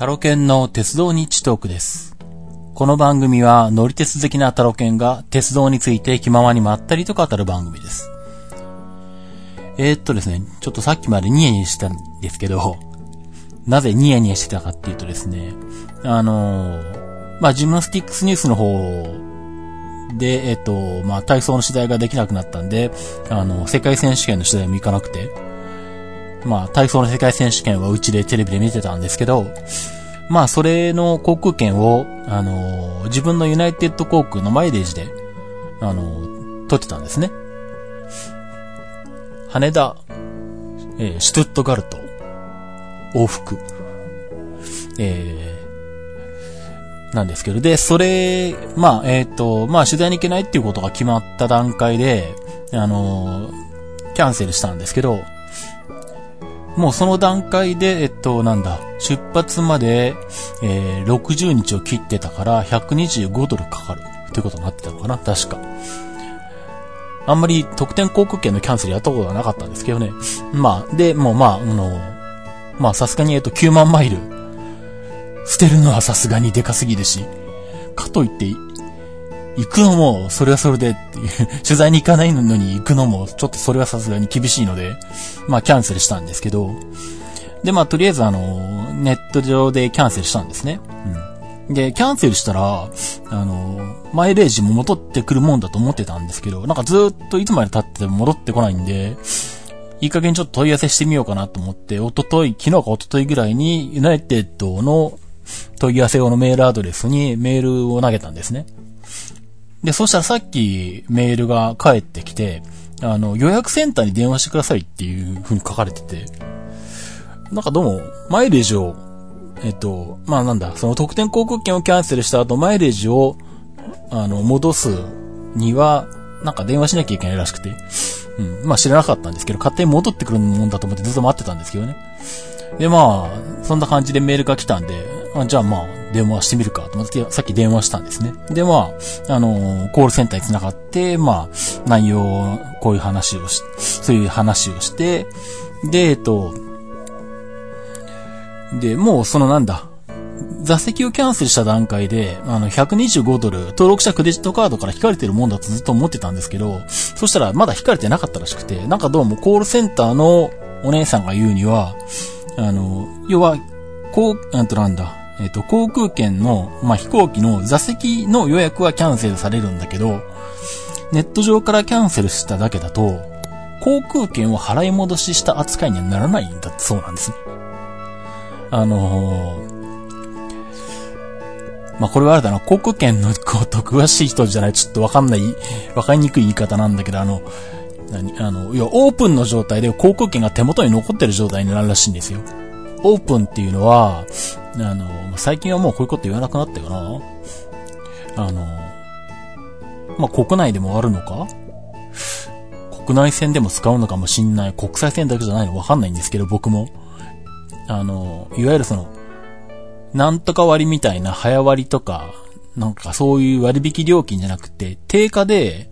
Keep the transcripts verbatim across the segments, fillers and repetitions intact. タロケンの鉄道日トークです。この番組は乗り鉄好きなタロケンが鉄道について気ままにまったりと語る番組です。えー、っとですね、ちょっとさっきまでニヤニヤしてたんですけど、なぜニヤニヤしてたかっていうとですね、あのー、まあ、ジムナスティックスニュースの方で、えっと、まあ、体操の取材ができなくなったんで、あの、世界選手権の取材も行かなくて、まあ、体操の世界選手権はうちでテレビで見てたんですけど、まあ、それの航空券を、あの、自分のユナイテッド航空のマイレージで、あの、取ってたんですね。羽田、えー、シュトゥットガルト、往復、えー、なんですけど、で、それ、まあ、えっと、まあ、取材に行けないっていうことが決まった段階で、あの、キャンセルしたんですけど、もうその段階で、えっと、なんだ、出発まで、えー、ろくじゅうにちを切ってたから、ひゃくにじゅうごドルかかるってことになってたのかな、確か。あんまり特典航空券のキャンセルやったことはなかったんですけどね。まあ、で、もうまあ、あの、まあ、さすがに、えっと、きゅうまんマイル、捨てるのはさすがにでかすぎるし、かといって行くのもそれはそれでっていう取材に行かないのに行くのもちょっとそれはさすがに厳しいので、まあキャンセルしたんですけど、でまあとりあえずあのネット上でキャンセルしたんですね。うん、でキャンセルしたらあのマイレージも戻ってくるもんだと思ってたんですけど、なんかずーっといつまで経ってても戻ってこないんで。いい加減ちょっと問い合わせしてみようかなと思って、おととい、昨日かおとといぐらいに、ユナイテッドの問い合わせ用のメールアドレスにメールを投げたんですね。で、そしたらさっきメールが返ってきて、あの、予約センターに電話してくださいっていう風に書かれてて、なんかどうも、マイレージを、えっと、まあなんだ、その特典航空券をキャンセルした後、マイレージを、あの、戻すには、なんか電話しなきゃいけないらしくて、うん、まあ知らなかったんですけど、勝手に戻ってくるもんだと思ってずっと待ってたんですけどね。でまあ、そんな感じでメールが来たんで、あじゃあまあ、電話してみるかと思って、さっき電話したんですね。でまあ、あのー、コールセンターに繋がって、まあ、内容、こういう話をし、そういう話をして、で、えっと、で、もうそのなんだ、座席をキャンセルした段階で、あの、ひゃくにじゅうごドル、登録したクレジットカードから引かれてるもんだとずっと思ってたんですけど、そしたらまだ引かれてなかったらしくて、なんかどうもコールセンターのお姉さんが言うには、あの、要は、こう、なんとなんだ、えっと、航空券の、まあ、飛行機の座席の予約はキャンセルされるんだけど、ネット上からキャンセルしただけだと、航空券を払い戻しした扱いにはならないんだそうなんですね。あのー、まあ、これはあれだな、航空券のこと詳しい人じゃない、ちょっとわかんない、わかりにくい言い方なんだけど、あの、何、あの、いや、オープンの状態で航空券が手元に残ってる状態になるらしいんですよ。オープンっていうのは、あの、最近はもうこういうこと言わなくなったよな。あの、まあ、国内でもあるのか？国内線でも使うのかもしんない。国際線だけじゃないのわかんないんですけど、僕も。あの、いわゆるその、なんとか割みたいな早割とか、なんかそういう割引料金じゃなくて、定価で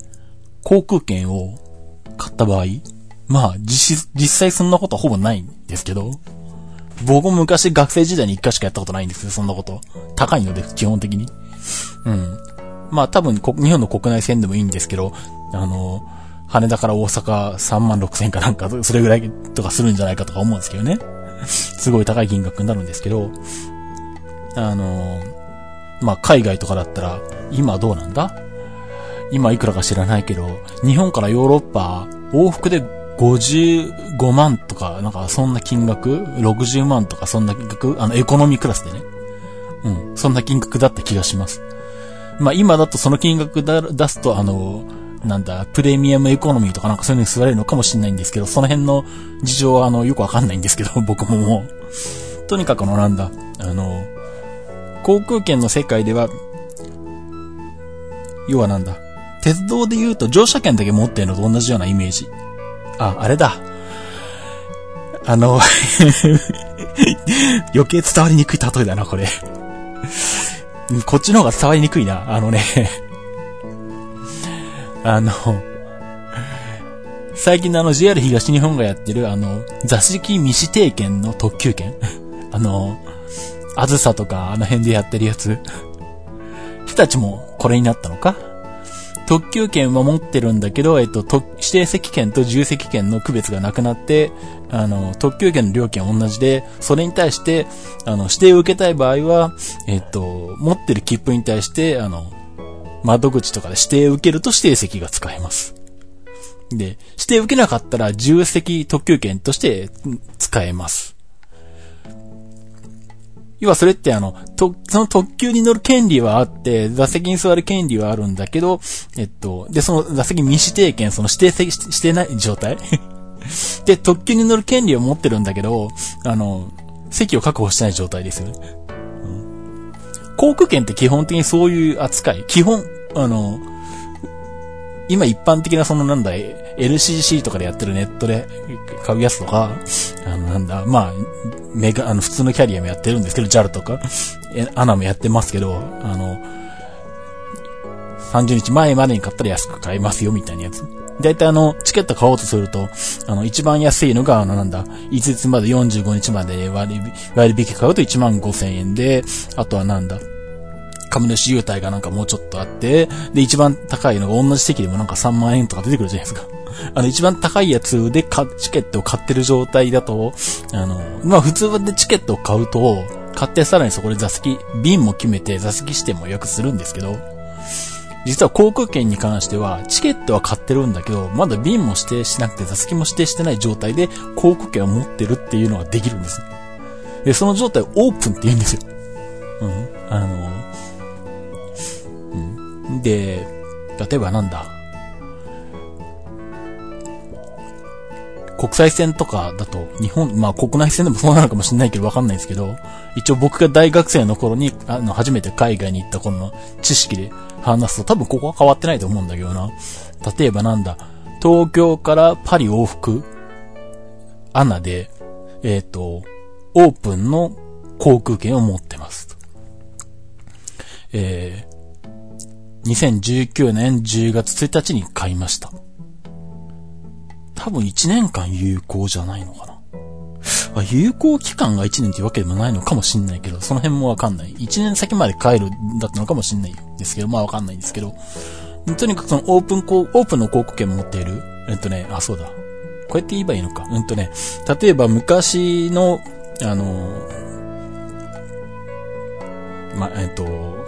航空券を買った場合、まあ実、実際そんなことはほぼないんですけど、僕も昔学生時代に一回しかやったことないんですけど、そんなこと。高いので、基本的に。うん。まあ多分、日本の国内線でもいいんですけど、あの、羽田から大阪さんまんろくせんかなんか、それぐらいとかするんじゃないかとか思うんですけどね。すごい高い金額になるんですけど、あの、まあ、海外とかだったら、今どうなんだ？今いくらか知らないけど、日本からヨーロッパ、往復でごじゅうごまんとか、なんかそんな金額？ ろくじゅうまんとかそんな金額？あの、エコノミークラスでね。うん、そんな金額だった気がします。まあ、今だとその金額だ出すと、あの、なんだ、プレミアムエコノミーとかなんかそういうのに座れるのかもしれないんですけど、その辺の事情はあの、よくわかんないんですけど、僕ももう。とにかくのなんだ、あの、航空券の世界では、要はなんだ。鉄道で言うと乗車券だけ持ってるのと同じようなイメージ。あ、あれだ。あの、余計伝わりにくい例えだな、これ。こっちの方が伝わりにくいな、あのね。あの、最近のあの ジェイアール 東日本がやってるあの、座席未指定券の特急券。あの、あずさとかあの辺でやってるやつ人たちもこれになったのか。特急券は持ってるんだけど、えっと、指定席券と自由席券の区別がなくなって、あの、特急券の料金は同じで、それに対して、あの、指定を受けたい場合は、えっと、持ってる切符に対して、あの、窓口とかで指定を受けると指定席が使えます。で、指定を受けなかったら自由席特急券として使えます。要はそれってあの、と、その特急に乗る権利はあって、座席に座る権利はあるんだけど、えっと、で、その座席未指定券、その指定席、してない状態で、特急に乗る権利を持ってるんだけど、あの、席を確保してない状態ですよね。うん、航空券って基本的にそういう扱い。基本、あの、今一般的なそのなんだ、エルシーシー とかでやってるネットで買うやつとか、あのなんだ、まあ、メガ、あの普通のキャリアもやってるんですけど、ジャル とか、エーエヌエー もやってますけど、あの、さんじゅうにちまえまでに買ったら安く買えますよ、みたいなやつ。だいたいあの、チケット買おうとすると、あの、一番安いのが、あのなんだ、いつつまでよんじゅうごにちまで割引買うといちまんごせんえんで、あとはなんだ、株主優待がなんかもうちょっとあって、で、一番高いのが同じ席でもなんかさんまんえんとか出てくるじゃないですか。あの、一番高いやつでか、チケットを買ってる状態だと、あの、まあ、普通でチケットを買うと、買ってさらにそこで座席、便も決めて座席指定も予約するんですけど、実は航空券に関しては、チケットは買ってるんだけど、まだ便も指定しなくて座席も指定してない状態で、航空券を持ってるっていうのができるんです。で、その状態をオープンって言うんですよ。うん。あの、で、例えばなんだ、国際線とかだと、日本、まあ国内線でもそうなのかもしれないけどわかんないですけど、一応僕が大学生の頃に、あの、初めて海外に行った頃の知識で話すと多分ここは変わってないと思うんだけどな。例えばなんだ、東京からパリ往復、アナで、えっと、オープンの航空券を持ってます。えー、にせんじゅうきゅうねんじゅうがつついたちに買いました。多分いちねんかん有効じゃないのかな。あ、有効期間がいちねんっていうわけでもないのかもしんないけど、その辺もわかんない。いちねんさきまで買えるだったのかもしんないですけど、まあわかんないんですけど。とにかくそのオープンこう、オープンの航空券持っている。えっとね、あ、そうだ。こうやって言えばいいのか。うんとね、例えば昔の、あの、ま、えっと、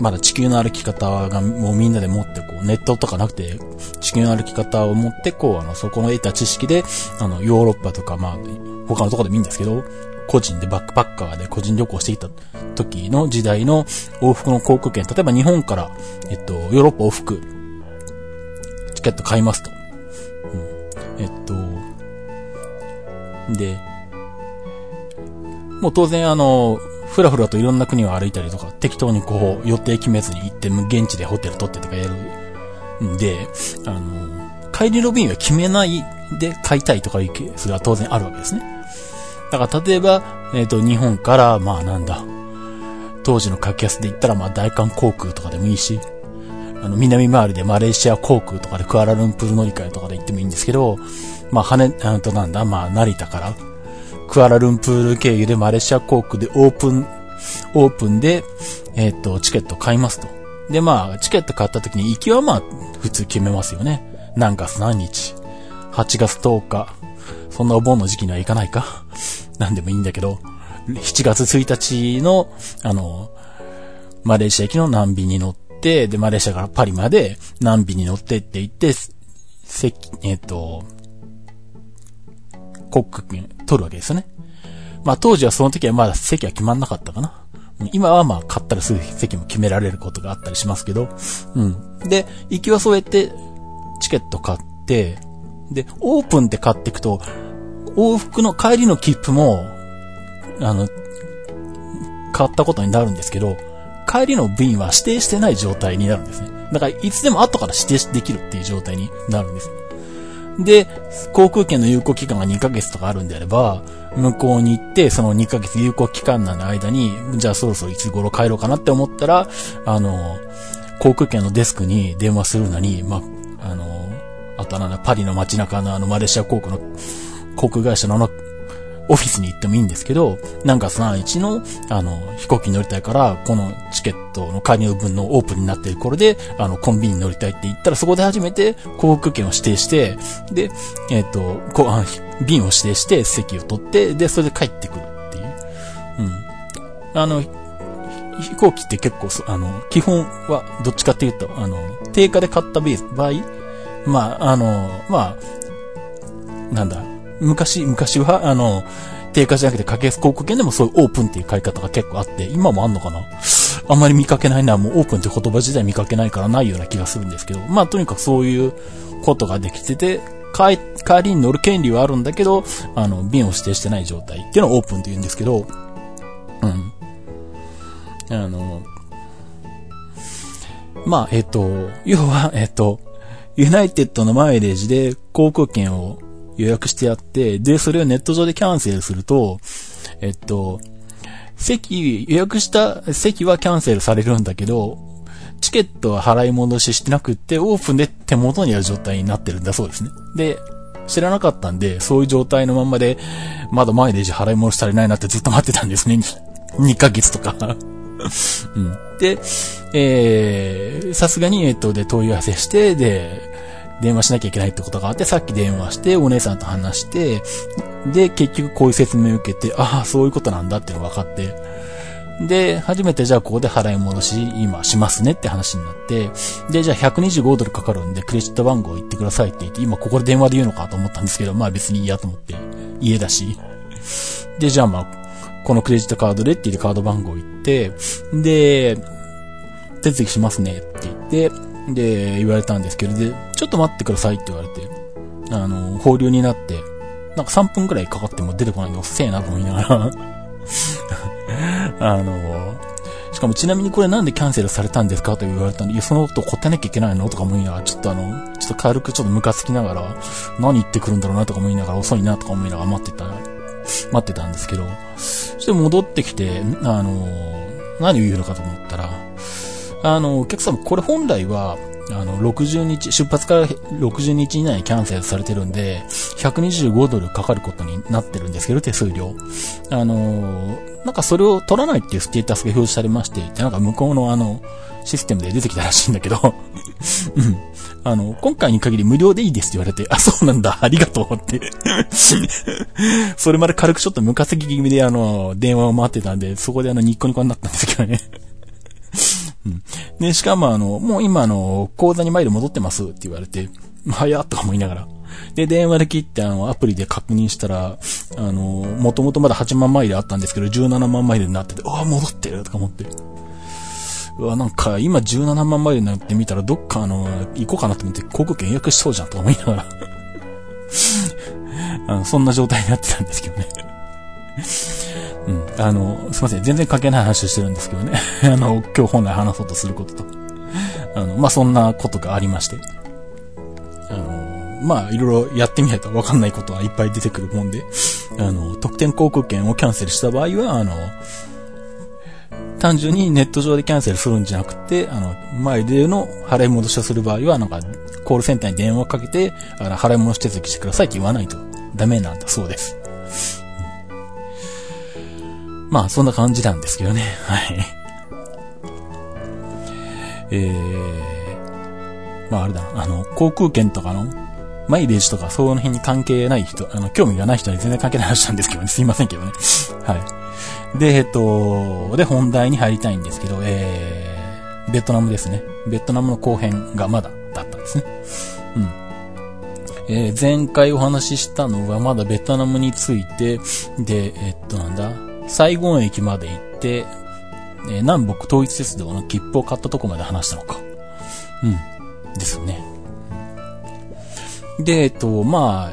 まだ地球の歩き方がもうみんなで持ってこうネットとかなくて地球の歩き方を持ってこうあのそこの得た知識であのヨーロッパとかまあ他のところでもいいんですけど個人でバックパッカーで個人旅行していた時の時代の往復の航空券、例えば日本からえっとヨーロッパ往復チケット買いますと、うん、えっとでもう当然あのふらふらといろんな国を歩いたりとか、適当にこう、予定決めずに行って、現地でホテル取ってとかやるんで、あの、帰りの便は決めないで買いたいとかいうケースが当然あるわけですね。だから例えば、えっと、日本から、まあなんだ、当時の格安で言ったら、まあ大韓航空とかでもいいし、あの、南回りでマレーシア航空とかでクアラルンプール乗り換えとかで行ってもいいんですけど、まあ羽、あのとなんだ、まあ成田から、クアラルンプール経由でマレーシア航空でオープン、オープンで、えっと、チケット買いますと。で、まあ、チケット買った時に行きはまあ、普通決めますよね。何月何日。はちがつとおか。そんなお盆の時期には行かないか。なんでもいいんだけど、しちがつついたちの、あの、マレーシア駅の南便に乗って、で、マレーシアからパリまで南便に乗ってって行って、せ、えっと、航空券取るわけですよね。まあ当時はその時はまだ席は決まんなかったかな。今はまあ買ったらすぐ席も決められることがあったりしますけど、うん。で、行きはそうやってチケット買って、で、オープンって買っていくと、往復の帰りの切符も、あの、買ったことになるんですけど、帰りの便は指定してない状態になるんですね。だからいつでも後から指定できるっていう状態になるんです。で、航空券の有効期間がにかげつとかあるんであれば、向こうに行って、そのにかげつ有効期間の間に、じゃあそろそろいつ頃帰ろうかなって思ったら、あの、航空券のデスクに電話するのに、ま、あの、あとはなんだ、パリの街中のあのマレーシア航空の航空会社のあの、オフィスに行ってもいいんですけど、なんかさんがつついたちの、あの、飛行機に乗りたいから、このチケットの加入分のオープンになっている頃で、あの、コンビニに乗りたいって言ったら、そこで初めて航空券を指定して、で、えっと、こう、あ、便を指定して、席を取って、で、それで帰ってくるっていう。うん。あの、飛行機って結構、あの、基本は、どっちかっていうと、あの、定価で買った場合、まあ、あの、まあ、なんだ、昔、昔は、あの、定価じゃなくて、格安航空券でもそういうオープンっていう買い方が結構あって、今もあんのかな？あんまり見かけないな、もうオープンって言葉自体見かけないからないような気がするんですけど、まあ、とにかくそういうことができてて、帰、帰りに乗る権利はあるんだけど、あの、便を指定してない状態っていうのをオープンって言うんですけど、うん。あの、まあ、えっと、要は、えっと、ユナイテッドのマイレージで航空券を予約してやって、で、それをネット上でキャンセルすると、えっと、席、予約した席はキャンセルされるんだけど、チケットは払い戻ししてなくって、オープンで手元にある状態になってるんだそうですね。で、知らなかったんで、そういう状態のまんまで、まだマイレージ払い戻しされないなってずっと待ってたんですね。にかげつとか。うん、で、えー、さすがに、えっと、で、問い合わせして、で、電話しなきゃいけないってことがあって、さっき電話して、お姉さんと話して、で、結局こういう説明を受けて、ああ、そういうことなんだっていうのが分かって、で、初めてじゃあここで払い戻し、今しますねって話になって、で、じゃあひゃくにじゅうごドルかかるんで、クレジット番号言ってくださいって言って、今ここで電話で言うのかと思ったんですけど、まあ別にいいやと思って、家だし。で、じゃあまあ、このクレジットカードでって言ってカード番号言って、で、手続きしますねって言って、で、言われたんですけど、で、ちょっと待ってくださいって言われて、あの、放流になって、なんかさんぷんくらいかかっても出てこないんでおっせえなと思いながら、あの、しかもちなみにこれなんでキャンセルされたんですかと言われたんで、いや、そのことを答えなきゃいけないのとか思いながら、ちょっとあの、ちょっと軽くちょっとムカつきながら、何言ってくるんだろうなとか思いながら、遅いなとか思いながら待ってたら、待ってたんですけど、そして戻ってきて、あの、何を言うのかと思ったら、あの、お客様、これ本来は、あの、ろくじゅうにち、出発からろくじゅうにち以内にキャンセルされてるんで、ひゃくにじゅうごドルかかることになってるんですけど、手数料。あの、なんかそれを取らないっていうステータスが表示されまして、なんか向こうのあの、システムで出てきたらしいんだけど、うん。あの、今回に限り無料でいいですって言われて、あ、そうなんだ、ありがとうって。それまで軽くちょっとムカつき気味で、あの、電話を回ってたんで、そこであの、ニッコニコになったんですけどね、うん。で、しかもあの、もう今あの、口座にマイル戻ってますって言われて、早っとか思いながら。で、電話で切ってあの、アプリで確認したら、あの、もともとまだはちまんマイルあったんですけど、じゅうななまんマイルになってて、ああ、戻ってるとか思って。うわ、なんか、今じゅうななまんマイルになってみたら、どっかあの、行こうかなと思って、航空券予約しそうじゃんと思いながら。あの、そんな状態になってたんですけどね。うん。あの、すいません。全然関係ない話をしてるんですけどね。あの、今日本来話そうとすることと。あの、まあ、そんなことがありまして。あの、まあ、いろいろやってみないとわかんないことはいっぱい出てくるもんで、あの、特典航空券をキャンセルした場合は、あの、単純にネット上でキャンセルするんじゃなくて、あの、マイルの払い戻しをする場合は、なんか、コールセンターに電話をかけて、あの、払い戻し手続きしてくださいって言わないとダメなんだそうです。うん、まあ、そんな感じなんですけどね。はい。えー、まあ、あれだな、あの、航空券とかの、マイレージとか、その辺に関係ない人、あの、興味がない人に全然関係ない話なんですけどね。すいませんけどね。はい。で、えっと、で、本題に入りたいんですけど、えー、ベトナムですね。ベトナムの後編がまだだったんですね。うん。えー、前回お話ししたのがまだベトナムについて、で、えっと、なんだ、サイゴン駅まで行って、えー、南北統一鉄道の切符を買ったとこまで話したのか。うん。ですね。で、えっと、まあ、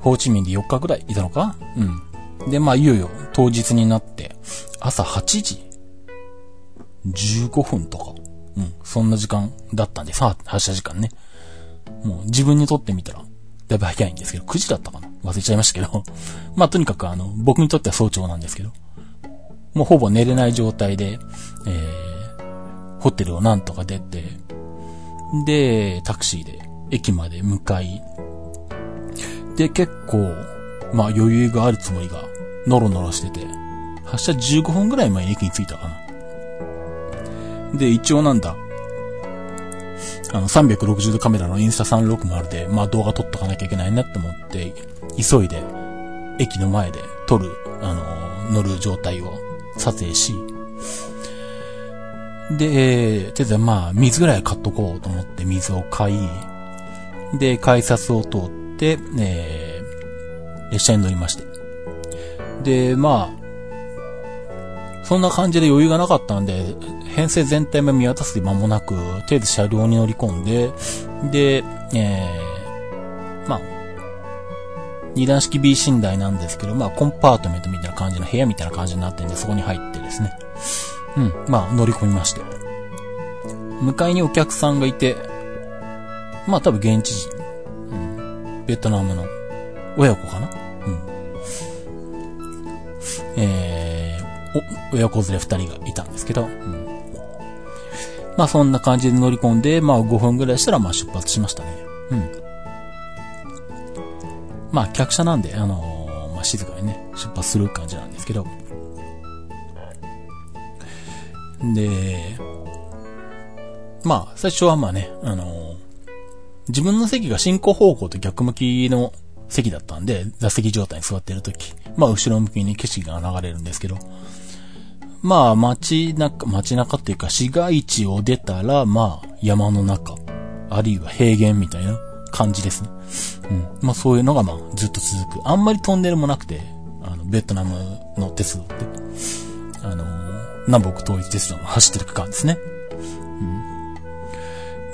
ホーチミンでよっかくらいいたのか？うん。で、まあ、いよいよ、当日になって、朝はちじじゅうごふんとか、うん、そんな時間だったんで、さあ、発車時間ね。もう、自分にとってみたら、だいぶ早いんですけど、くじだったかな？忘れちゃいましたけど。まあ、とにかく、あの、僕にとっては早朝なんですけど、もうほぼ寝れない状態で、えー、ホテルをなんとか出て、で、タクシーで、駅まで向かい、で、結構、まあ余裕があるつもりが、ノロノロしてて、発車じゅうごふんぐらい前に駅に着いたかな。で、一応なんだ、あの、さんびゃくろくじゅうどカメラのインスタさんびゃくろくじゅうで、まあ動画撮っとかなきゃいけないなって思って、急いで、駅の前で撮る、あの、乗る状態を撮影し、で、とりあえずまあ、水ぐらい買っとこうと思って水を買い、で、改札を通って、えー、列車に乗りまして。で、まあ、そんな感じで余裕がなかったんで、編成全体も見渡す間もなく、とりあえず車両に乗り込んで、で、えー、まあ、二段式 B 寝台なんですけど、まあ、コンパートメントみたいな感じの部屋みたいな感じになってるんで、そこに入ってですね。うん、まあ、乗り込みまして。向かいにお客さんがいて、まあ、多分現地人。うん、ベトナムの親子かな、うん、えー、お、親子連れ二人がいたんですけど、うん、まあ、そんな感じで乗り込んで、まあ、ごふんぐらいしたら、まあ、出発しましたね。うん。まあ、客車なんで、あのー、まあ、静かにね、出発する感じなんですけど。で、まあ、最初はまあね、あのー、自分の席が進行方向と逆向きの席だったんで、座席状態に座っているとき、まあ、後ろ向きに景色が流れるんですけど、まあ、街中、街中っていうか、市街地を出たら、まあ、山の中、あるいは平原みたいな感じですね。うん。まあそういうのがまあずっと続く。あんまりトンネルもなくて、あの、ベトナムの鉄道って、あのー、南北統一鉄道の走ってる区間ですね。うん。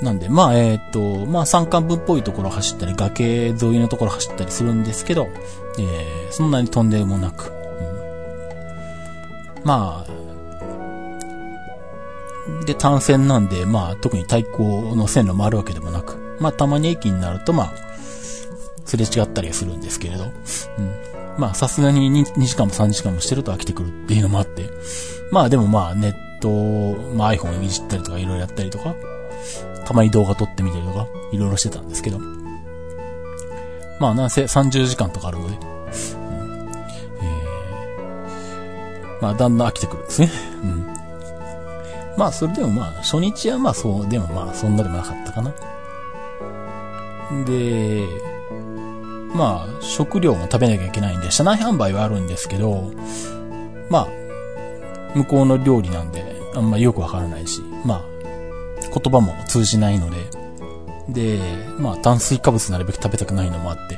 なんで、まあえっと、まあ山間部っぽいところ走ったり、崖沿いのところ走ったりするんですけど、えー、そんなにトンネルもなく。うん、まあ、で、単線なんで、まあ特に対向の線路もあるわけでもなく、まあたまに駅になるとまあ、すれ違ったりはするんですけれど、うん、まあさすがに 2, にじかんもさんじかんもしてると飽きてくるっていうのもあって、まあでもまあネット、まあ iPhone いじったりとかいろいろやったりとか、たまに動画撮ってみたりとか、いろいろしてたんですけど、まあなんせさんじゅうじかんとかあるので、うんえー、まあだんだん飽きてくるんですね。うん、まあそれでもまあ初日はまあそう、でもまあそんなでもなかったかな。で、まあ、食料も食べなきゃいけないんで、車内販売はあるんですけど、まあ、向こうの料理なんで、あんまよくわからないし、まあ、言葉も通じないので、で、まあ、炭水化物なるべく食べたくないのもあって、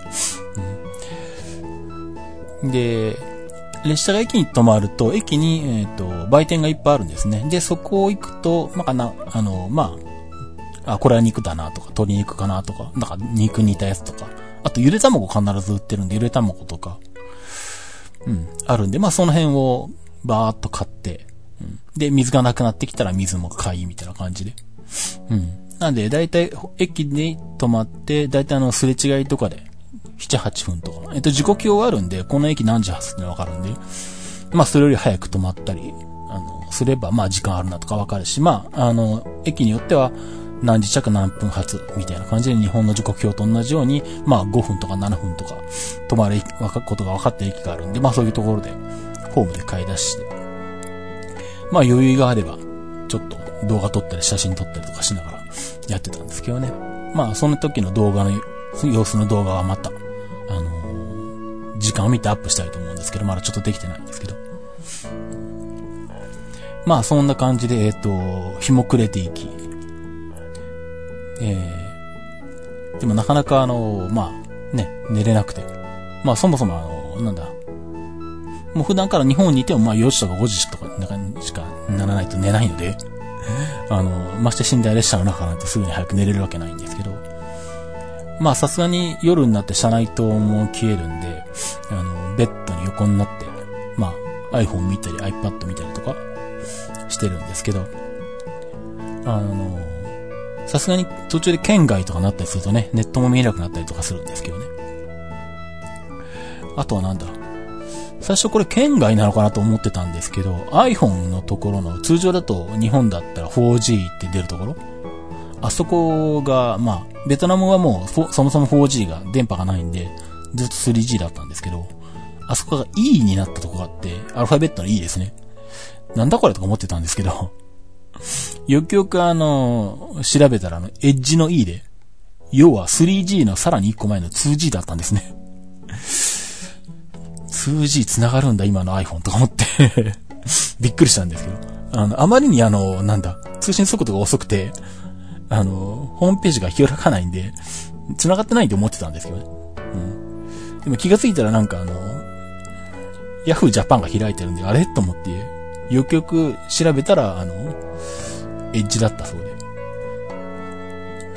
うん、で、列車が駅に止まると、駅に、えっと、売店がいっぱいあるんですね。で、そこを行くと、まあ、な、あの、まあ、あ、これは肉だなとか、鶏肉かなとか、なんか肉煮たやつとか、あとゆで卵必ず売ってるんで、ゆで卵とか、うん、あるんで、まあその辺をバーっと買って、うん、で、水がなくなってきたら水も買い、みたいな感じで。うん。なんで、だいたい駅に泊まって、だいたいあの、すれ違いとかで、なな、はっぷんとか、えっと、時刻表があるんで、この駅何時発ってのわかるんで、まあそれより早く泊まったり、あの、すれば、まあ時間あるなとかわかるし、まあ、あの、駅によっては、何時着何分発みたいな感じで日本の時刻表と同じように、まあごふんとかななふんとか止まることが分かって駅があるんで、まあそういうところでホームで買い出して、まあ余裕があればちょっと動画撮ったり写真撮ったりとかしながらやってたんですけどね。まあその時の動画の、様子の動画はまた、あのー、時間を見てアップしたいと思うんですけど、まだちょっとできてないんですけど。まあそんな感じで、えっと、日も暮れていき、えー、でもなかなかあの、まあ、ね、寝れなくて。まあそもそもあの、なんだ。もう普段から日本にいてもまあよじとかごじとかしかならないと寝ないので、あの、まして寝台列車の中なんてすぐに早く寝れるわけないんですけど、まあさすがに夜になって車内灯も消えるんで、あの、ベッドに横になって、まあ iPhone 見たり iPad 見たりとかしてるんですけど、あの、さすがに途中で圏外とかなったりするとね、ネットも見えなくなったりとかするんですけどね。あとはなんだ。最初これ圏外なのかなと思ってたんですけど、iPhone のところの通常だと日本だったら フォージー って出るところ、あそこが、まあ、ベトナムはもうそもそも フォージー が電波がないんで、ずっと スリージー だったんですけど、あそこが E になったとこがあって、アルファベットの E ですね。なんだこれとか思ってたんですけど、よくよくあの、調べたらあの、エッジの E で、要は スリージー のさらにいっこまえの ツージー だったんですね。ツージー 繋がるんだ今の iPhone とか思って、びっくりしたんですけど、あの、あまりにあの、なんだ、通信速度が遅くて、あの、ホームページが開かないんで、繋がってないと思ってたんですけどね。うん。でも気がついたらなんかあの、Yahoo Japan が開いてるんで、あれと思って、よくよく調べたら、あの、エッジだったそうで。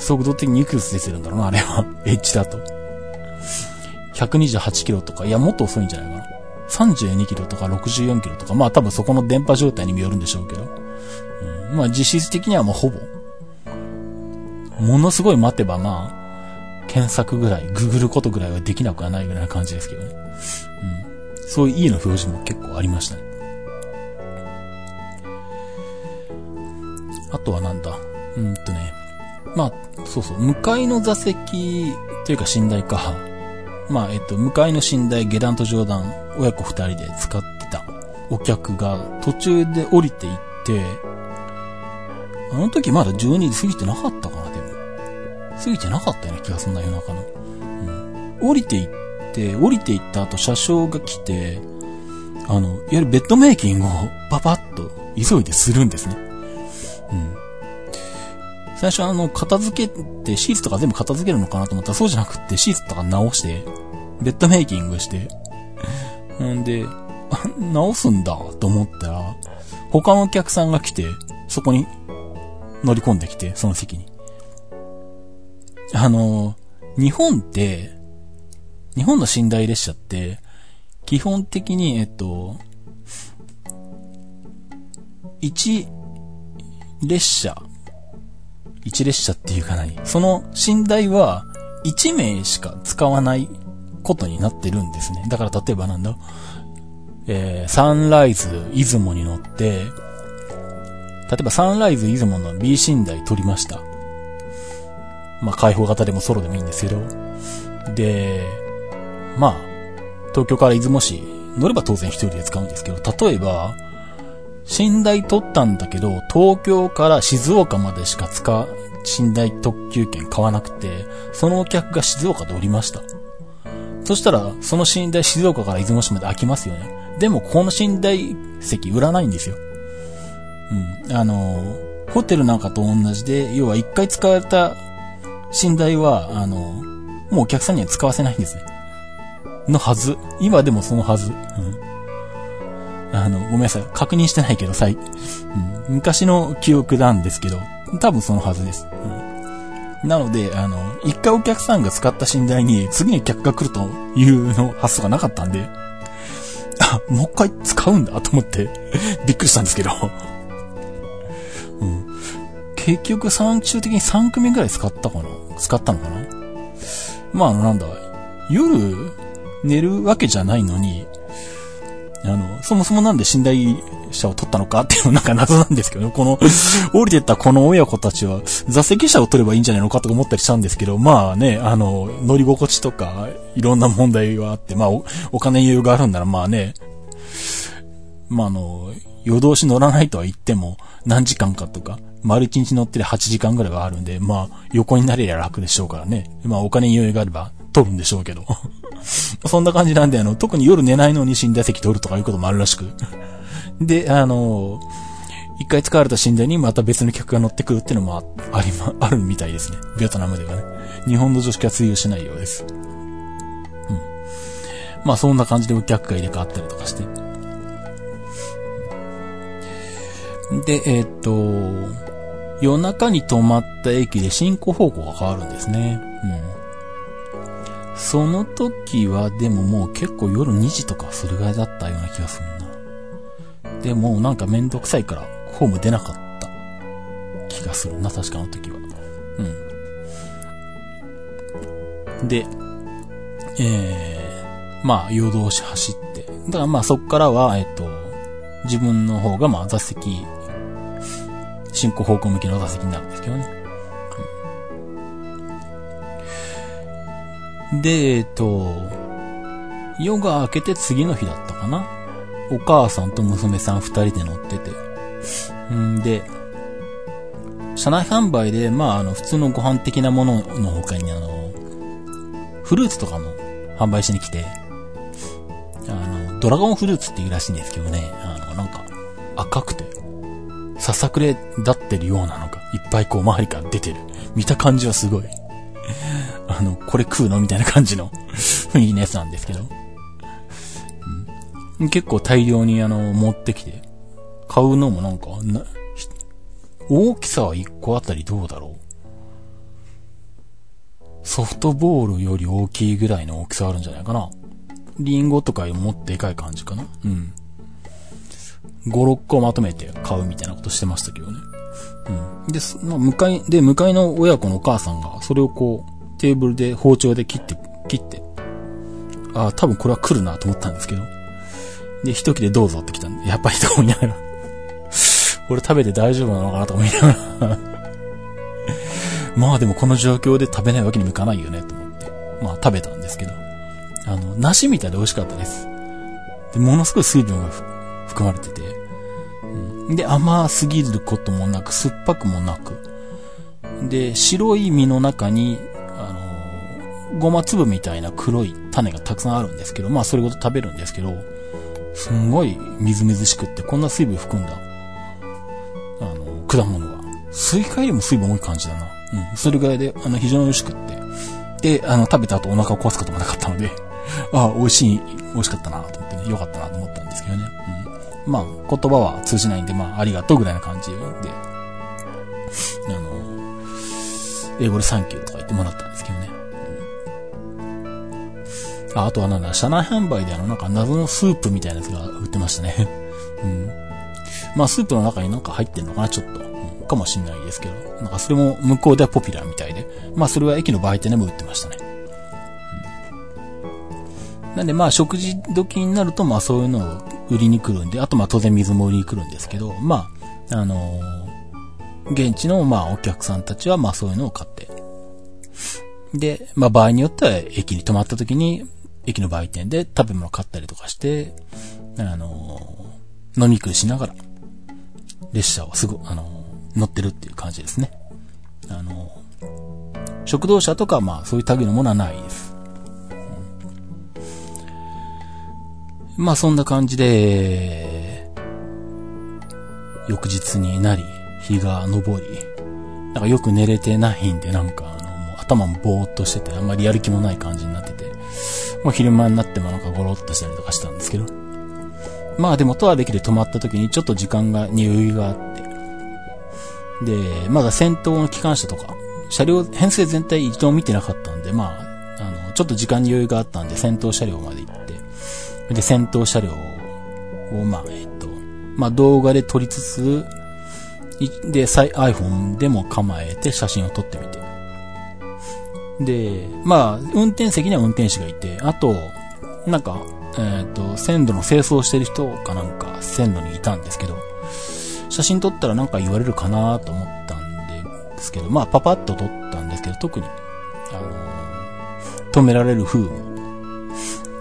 速度的にいくつ出てるんだろうな、あれは。エッジだと。ひゃくにじゅうはちキロとか、いや、もっと遅いんじゃないかな。さんじゅうにキロとかろくじゅうよんキロとか、まあ多分そこの電波状態にもよるんでしょうけど。うん、まあ実質的にはもうほぼ。ものすごい待てばまあ、検索ぐらい、ググることぐらいはできなくはないぐらいな感じですけどね。うん、そういう E の表示も結構ありましたね。あとはなんだ、うんとね、まあ、そうそう、向かいの座席、というか寝台か、まあ、えっと、向かいの寝台、下段と上段、親子二人で使ってたお客が途中で降りていって、あの時まだじゅうにじ過ぎてなかったかな、でも。過ぎてなかったような気がするな、夜中の。うん。降りていって、降りていった後、車掌が来て、あの、いわゆるベッドメイキングをパパッと急いでするんですね。うん。最初あの、片付けて、シーツとか全部片付けるのかなと思ったら、そうじゃなくって、シーツとか直して、ベッドメイキングして、んで、直すんだと思ったら、他のお客さんが来て、そこに乗り込んできて、その席に。あの、日本って、日本の寝台列車って、基本的に、えっと、一列車、一列車っていうか何、その寝台は一名しか使わないことになってるんですね。だから例えばなんだ、えー、サンライズ、出雲に乗って、例えばサンライズ、出雲の B 寝台取りました。まあ、開放型でもソロでもいいんですけど。で、まあ、東京から出雲市、乗れば当然一人で使うんですけど、例えば、寝台取ったんだけど、東京から静岡までしか使う、寝台特急券買わなくて、そのお客が静岡で降りました。そしたら、その寝台静岡から出雲市まで空きますよね。でも、この寝台席売らないんですよ。うん。あの、ホテルなんかと同じで、要は一回使われた、寝台は、あの、もうお客さんには使わせないんですね。のはず。今でもそのはず。うん、あの、ごめんなさい。確認してないけど、最、うん、昔の記憶なんですけど、多分そのはずです。うん、なので、あの、一回お客さんが使った寝台に、次に客が来るというの発想がなかったんで、あ、もう一回使うんだと思って、びっくりしたんですけど。うん、結局、最終的にさん組ぐらい使ったかな使ったのかなまあ、あの、なんだ、夜、寝るわけじゃないのに、あの、そもそもなんで寝台車を取ったのかっていうのなんか謎なんですけど、ね、この、降りてったこの親子たちは、座席車を取ればいいんじゃないのかとか思ったりしたんですけど、まあね、あの、乗り心地とか、いろんな問題があって、まあお、お金余裕があるんなら、まあね、まあ、あの、夜通し乗らないとは言っても、何時間かとか、丸一日乗ってるはちじかんぐらいはあるんで、まあ、横になれりゃ楽でしょうからね。まあ、お金に余裕があれば、取るんでしょうけど。そんな感じなんで、あの、特に夜寝ないのに寝台席取るとかいうこともあるらしく。で、あの、一回使われた寝台にまた別の客が乗ってくるっていうのも あ, あり、ま、あるみたいですね。ベトナムではね。日本の常識は通用しないようです。うん。まあ、そんな感じでお客が入れ替わったりとかして。で、えー、っと、夜中に止まった駅で進行方向が変わるんですね。うん。その時はでももう結構夜にじとかそれぐらいだったような気がするな。でもなんかめんどくさいからホーム出なかった気がするな、確かあの時は。うん。で、えー、まあ夜通し走って。だからまあそっからは、えっと、自分の方がまあ座席、進行方向向けの座席になるんですけどね。うん、で、えっと、夜が明けて次の日だったかな。お母さんと娘さん二人で乗ってて、んで車内販売でまああの普通のご飯的なものの他にあのフルーツとかも販売しに来て、あのドラゴンフルーツっていうらしいんですけどね、あのなんか赤くてささくれ立ってるようなのがいっぱいこう周りから出てる、見た感じはすごいあのこれ食うのみたいな感じの雰囲気のやつなんですけど、うん、結構大量にあの持ってきて買うのもなんかな、大きさはいっこあたりどうだろう、ソフトボールより大きいぐらいの大きさあるんじゃないかな。リンゴとかよりもっとでかい感じかな。うん。ご、ろっこまとめて買うみたいなことしてましたけどね。うん。で、まあ、向かい、で、向かいの親子のお母さんがそれをこう、テーブルで包丁で切って、切って、ああ、多分これは来るなと思ったんですけど。で、一切れどうぞって来たんで、やっぱりと思いながら。これ食べて大丈夫なのかなと思いながら。まあでもこの状況で食べないわけにもいかないよねと思って。まあ食べたんですけど。あの、梨みたいで美味しかったです。で、ものすごい水分が含まれてて。うん、で、甘すぎることもなく、酸っぱくもなく。で、白い実の中に、あの、ごま粒みたいな黒い種がたくさんあるんですけど、まあそれごと食べるんですけど、すんごいみずみずしくって、こんな水分含んだ。あの、果物が。スイカよりも水分多い感じだな。うん。それぐらいで、あの、非常に美味しくって。で、あの、食べた後お腹を壊すこともなかったので、ああ、美味しい、美味しかったなと思ってね、良かったなと思ったんですけどね。うん。まあ、言葉は通じないんで、まあ、ありがとうぐらいな感じで、あの、英語でサンキューとか言ってもらったんですけどね。うん、あ、あとはなんだ、車内販売であの、なんか謎のスープみたいなやつが売ってましたね。うん。まあスープの中になんか入ってんのかなちょっと、うん、かもしんないですけど、なんかそれも向こうではポピュラーみたいで、まあそれは駅の売店でも売ってましたね、うん、なんでまあ食事時になるとまあそういうのを売りに来るんで、あとまあ当然水も売りに来るんですけど、まああのー、現地のまあお客さんたちはまあそういうのを買って、でまあ場合によっては駅に泊まった時に駅の売店で食べ物買ったりとかして、あのー、飲み食いしながら列車をすぐ、あの、乗ってるっていう感じですね。あの、食堂車とか、まあ、そういう類のものはないです。うん、まあ、そんな感じで、翌日になり、日が昇り、なんかよく寝れてないんで、なんか、あのもう頭もぼーっとしてて、あんまりやる気もない感じになってて、もう昼間になってもなんかゴロっとしたりとかしたんですけど、まあでもとはできる止まった時にちょっと時間がに余裕があって、でまだ先頭の機関車とか車両編成全体一度見てなかったんで、まああのちょっと時間に余裕があったんで先頭車両まで行って、で先頭車両をまあえっとまあ動画で撮りつつで iPhone でも構えて写真を撮ってみて、でまあ運転席には運転手がいて、あとなんかえっと、線路の清掃してる人かなんか線路にいたんですけど、写真撮ったらなんか言われるかなと思ったんですけど、まあパパッと撮ったんですけど、特に、あの、止められる風も、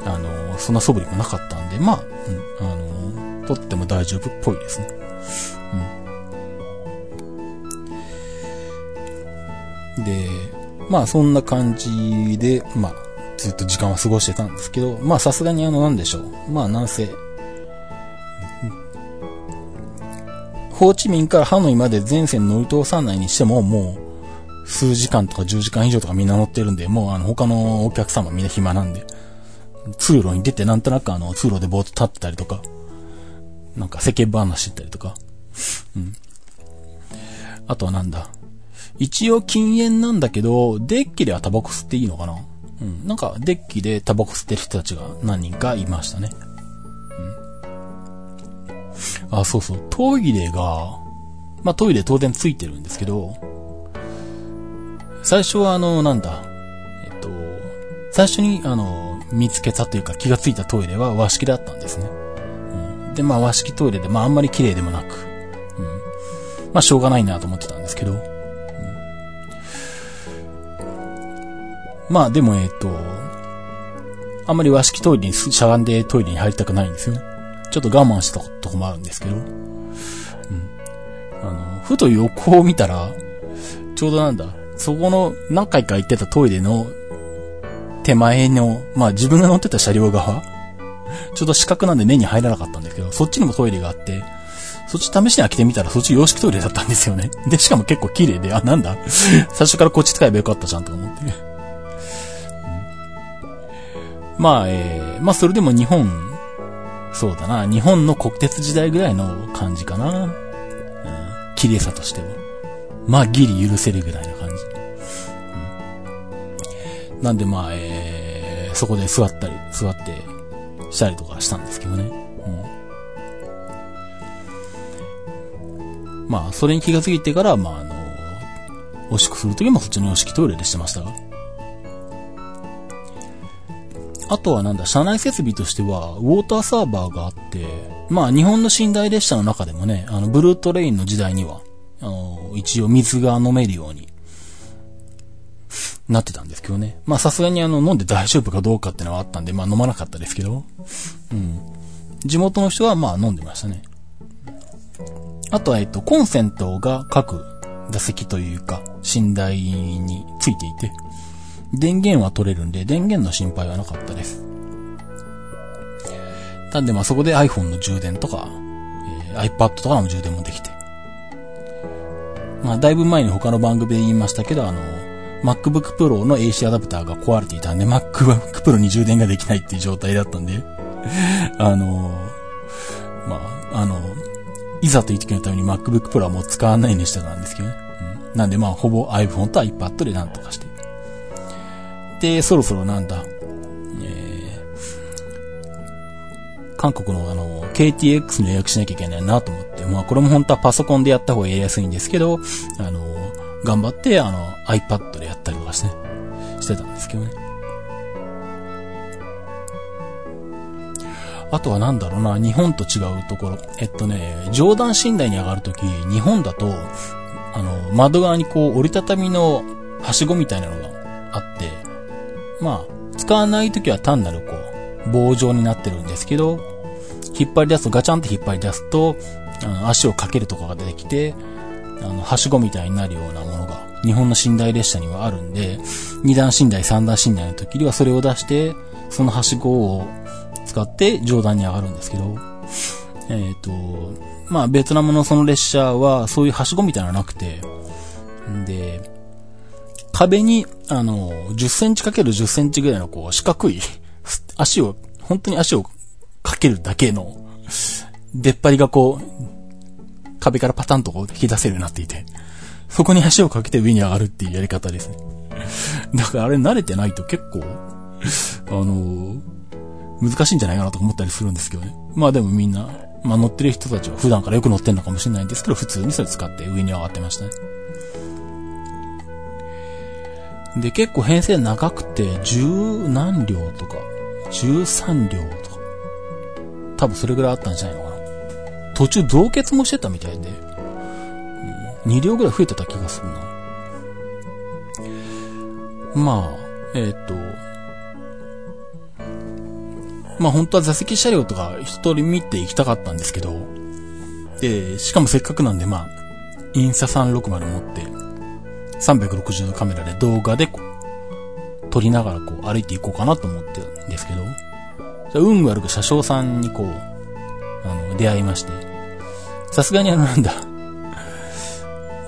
あの、そんな素振りもなかったんで、まあ、うん、あの、撮っても大丈夫っぽいですね。うん。で、まあそんな感じで、まあ、ずっと時間は過ごしてたんですけど、まあさすがにあのなんでしょう。まあなんせ、ホーチミンからハノイまで全線乗り通さないにしても、もう数時間とかじゅうじかん以上とかみんな乗ってるんで、もうあの他のお客様みんな暇なんで、通路に出てなんとなくあの通路でぼーっと立ってたりとか、なんか世間話してたりとか、うん。あとはなんだ。一応禁煙なんだけど、デッキではタバコ吸っていいのかな？うん、なんかデッキでタバコ吸ってる人たちが何人かいましたね。うん、あ、そうそう。トイレが、まあトイレ当然ついてるんですけど、最初はあの、なんだ、えっと、最初にあの、見つけたというか気がついたトイレは和式だったんですね。うん、で、まあ和式トイレで、まああんまり綺麗でもなく、うん、まあしょうがないなと思ってたんですけど、まあでもえっと、あんまり和式トイレにしゃがんでトイレに入りたくないんですよね。ちょっと我慢したとこもあるんですけど、うん、あのふと横を見たらちょうどなんだそこの何回か行ってたトイレの手前のまあ自分が乗ってた車両側ちょうど四角なんで目に入らなかったんですけど、そっちにもトイレがあって、そっち試しに開けてみたらそっち洋式トイレだったんですよね。でしかも結構綺麗で、あなんだ最初からこっち使えばよかったじゃんと思って、ね。まあ、えー、まあそれでも日本、そうだな、日本の国鉄時代ぐらいの感じかな。うん、綺麗さとしては。まあギリ許せるぐらいな感じ。うん、なんでまあ、えー、そこで座ったり、座ってしたりとかしたんですけどね。うん、まあそれに気がついてから、まああの、おしっこするときもそっちの洋式トイレでしてましたが。あとはなんだ、車内設備としては、ウォーターサーバーがあって、まあ日本の寝台列車の中でもね、あの、ブルートレインの時代には、あの、一応水が飲めるようになってたんですけどね。まあさすがにあの、飲んで大丈夫かどうかってのはあったんで、まあ飲まなかったですけど、うん。地元の人はまあ飲んでましたね。あとはえっと、コンセントが各座席というか、寝台についていて、電源は取れるんで電源の心配はなかったです。なんでまあそこで iPhone の充電とか、えー、iPad とかの充電もできて、まあだいぶ前に他の番組で言いましたけど、あの MacBook Pro の エーシー アダプターが壊れていたんで MacBook Pro に充電ができないっていう状態だったんで、あのー、まああのー、いざという時のために MacBook Pro はもう使わないようにしてたんですけどね。うん、なんでまあほぼ iPhone と iPad でなんとかして。で、そろそろなんだ、えー、韓国のあの、ケーティーエックス に予約しなきゃいけないなと思って、まあこれも本当はパソコンでやった方がやりやすいんですけど、あの、頑張ってあの、iPad でやったりとかして、してたんですけどね。あとはなんだろうな、日本と違うところ。えっとね、上段寝台に上がるとき、日本だと、あの、窓側にこう、折りたたみの、はしごみたいなのがあって、まあ、使わないときは単なるこう、棒状になってるんですけど、引っ張り出すと、ガチャンって引っ張り出すと、あの、足をかけるとかが出てきて、あの、はしごみたいになるようなものが、日本の寝台列車にはあるんで、二段寝台、三段寝台のときにはそれを出して、そのはしごを使って上段に上がるんですけど、えっと、まあ、ベトナムのその列車は、そういうはしごみたいなのはなくて、んで、壁に、あの、じゅっセンチかけるじゅっセンチぐらいのこう、四角い、足を、本当に足をかけるだけの、出っ張りがこう、壁からパタンとこう、引き出せるようになっていて、そこに足をかけて上に上がるっていうやり方ですね。だからあれ慣れてないと結構、あの、難しいんじゃないかなと思ったりするんですけどね。まあでもみんな、まあ乗ってる人たちは普段からよく乗ってるのかもしれないんですけど、普通にそれ使って上に上がってましたね。で、結構編成長くて、十何両とか、十三両とか、多分それぐらいあったんじゃないのかな。途中増結もしてたみたいで、うん、に両ぐらい増えてた気がするな。まあ、えー、っと、まあ本当は座席車両とか一通り見ていきたかったんですけど、で、しかもせっかくなんで、まあ、インスタさんろくまる持って、さんびゃくろくじゅうどカメラで動画でこう撮りながらこう歩いていこうかなと思ってるんですけど、運悪く車掌さんにこうあの出会いまして、さすがにあのなんだ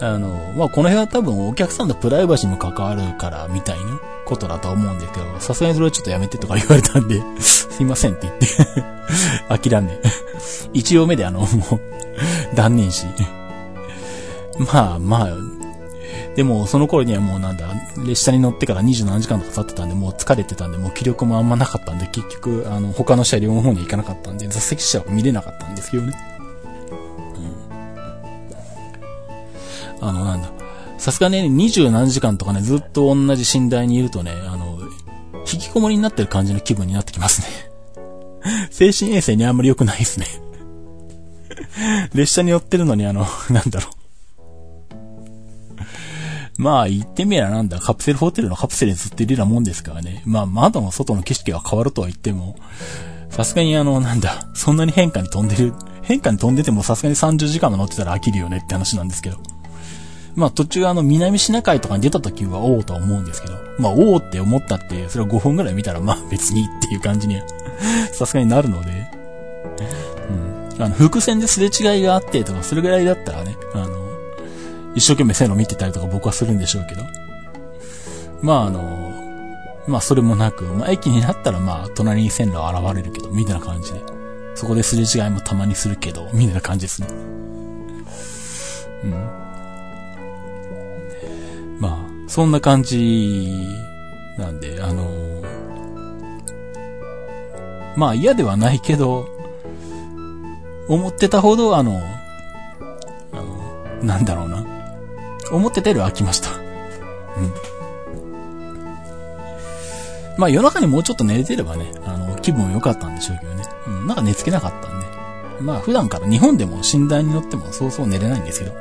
あのまあこの辺は多分お客さんのプライバシーにも関わるからみたいなことだと思うんですけど、さすがにそれはちょっとやめてとか言われたんで、すいませんって言って諦め一応目であのもう断念し、まあまあでも、その頃にはもうなんだ、列車に乗ってからにじゅうしちじかんとか経ってたんで、もう疲れてたんで、もう気力もあんまなかったんで、結局、あの、他の車両の方に行かなかったんで、座席車は見れなかったんですけどね。うん。あの、なんだ、さすがにね、にじゅうしちじかんとかね、ずっと同じ寝台にいるとね、あの、引きこもりになってる感じの気分になってきますね。精神衛生にあんまり良くないですね。列車に乗ってるのに、あの、なんだろう。まあ言ってみればなんだ、カプセルホテルのカプセルにずっといるようなもんですからね。まあ窓の外の景色が変わるとは言っても、さすがにあのなんだ、そんなに変化に飛んでる、変化に飛んでてもさすがにさんじゅうじかんも乗ってたら飽きるよねって話なんですけど。まあ途中あの南シナ海とかに出た時はおおとは思うんですけど、まあおおって思ったって、それをごふんぐらい見たらまあ別にっていう感じにさすがになるので、うん。あの、伏線ですれ違いがあってとか、それぐらいだったらね、あの、一生懸命線路見てたりとか僕はするんでしょうけど。まああの、まあそれもなく、まあ駅になったらまあ隣に線路現れるけど、みたいな感じで。そこですれ違いもたまにするけど、みたいな感じですね。うん。まあ、そんな感じなんで、あの、まあ嫌ではないけど、思ってたほどあの、あの、なんだろうな。思ってたよりは飽きました。うん。まあ夜中にもうちょっと寝れてればね、あの、気分良かったんでしょうけどね。うん、なんか寝つけなかったんで。まあ普段から日本でも寝台に乗ってもそうそう寝れないんですけど。う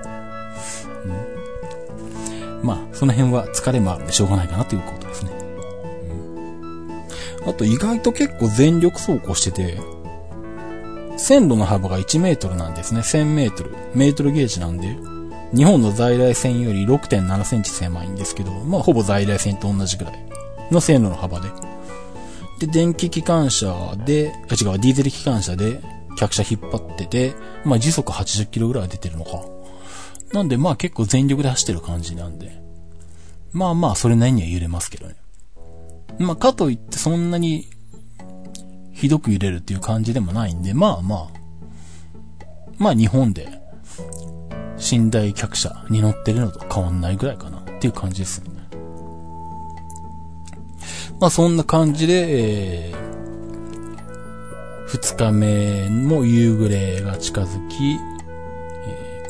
ん、まあその辺は疲れもあるんでしょうがないかなということですね。うん、あと意外と結構全力走行してて、線路の幅がいちメートルなんですね。せんメートル。メートルゲージなんで。日本の在来線より ろくてんななセンチ狭いんですけど、まあほぼ在来線と同じくらいの線路の幅で。で、電気機関車で、あ、違う、ディーゼル機関車で客車引っ張ってて、まあ時速はちじゅっキロぐらいは出てるのか。なんでまあ結構全力で走ってる感じなんで。まあまあそれなりには揺れますけどね。まあかといってそんなにひどく揺れるっていう感じでもないんで、まあまあ、まあ日本で、寝台客車に乗ってるのと変わんないぐらいかなっていう感じですね。まあそんな感じで、えー、ふつかめも夕暮れが近づき、え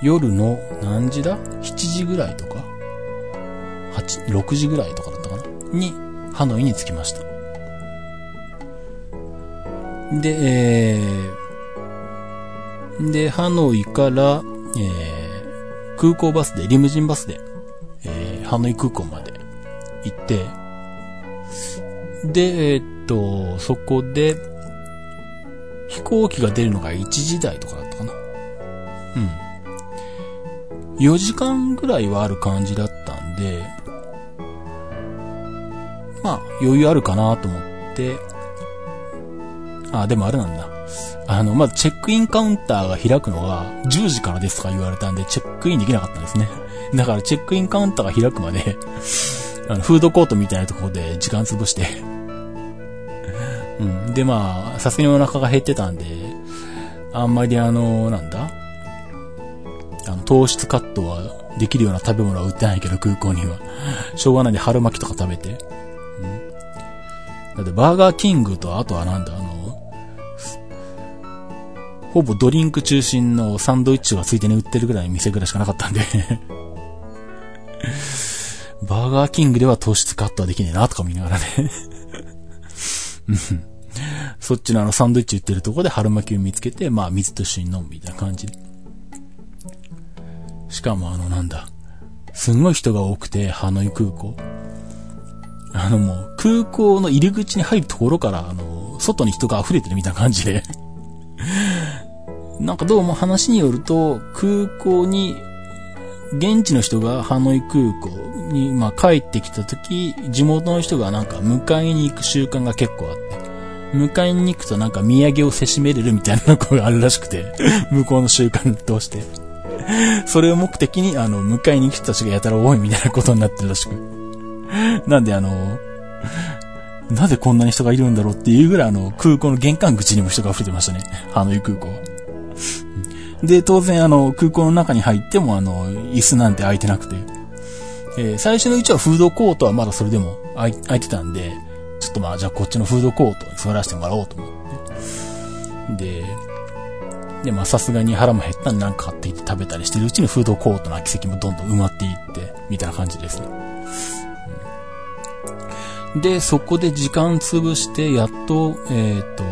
ー、夜の何時だ ?しちじぐらいとかはち ?ろくじぐらいとかだったかなに、ハノイに着きました。で、えー、で、ハノイから、えー、空港バスで、リムジンバスで、えー、ハノイ空港まで行って、で、えー、っと、そこで、飛行機が出るのがいちじだいとかだったかな。うん。よじかんぐらいはある感じだったんで、まあ、余裕あるかなと思って、あ、でもあれなんだ。あの、まずチェックインカウンターが開くのがじゅうじからですとか言われたんで、チェックインできなかったんですね。だからチェックインカウンターが開くまで、あの、フードコートみたいなところで時間潰して。うん。で、まあ、さすがにお腹が減ってたんで、あんまりあの、なんだあの、糖質カットはできるような食べ物は売ってないけど、空港には。しょうがないんで春巻きとか食べて。うん。だってバーガーキングと、あとはなんだあの、ほぼドリンク中心のサンドイッチがついてね売ってるぐらいの店ぐらいしかなかったんで。バーガーキングでは糖質カットはできねえなとか見ながらね。そっちのあのサンドイッチ売ってるとこで春巻きを見つけて、まあ水と一緒に飲むみたいな感じで。しかもあのなんだ。すんごい人が多くて、ハノイ空港。あのもう空港の入り口に入るところから、あの、外に人が溢れてるみたいな感じで。なんかどうも話によると、空港に、現地の人がハノイ空港に、まあ帰ってきた時、地元の人がなんか迎えに行く習慣が結構あって、迎えに行くとなんか土産をせしめれるみたいなのがあるらしくて、向こうの習慣として。それを目的に、あの、迎えに来た人たちがやたら多いみたいなことになってるらしく。なんであの、なぜこんなに人がいるんだろうっていうぐらいあの、空港の玄関口にも人が溢れてましたね。ハノイ空港は。で、当然あの、空港の中に入ってもあの、椅子なんて空いてなくて。えー、最初のうちはフードコートはまだそれでも空い、空いてたんで、ちょっとまあ、じゃあこっちのフードコートに座らせてもらおうと思って。で、で、まあさすがに腹も減ったんでなんか買っていって食べたりしてるうちにフードコートの空き席もどんどん埋まっていって、みたいな感じですね。うん、で、そこで時間潰して、やっと、えーと、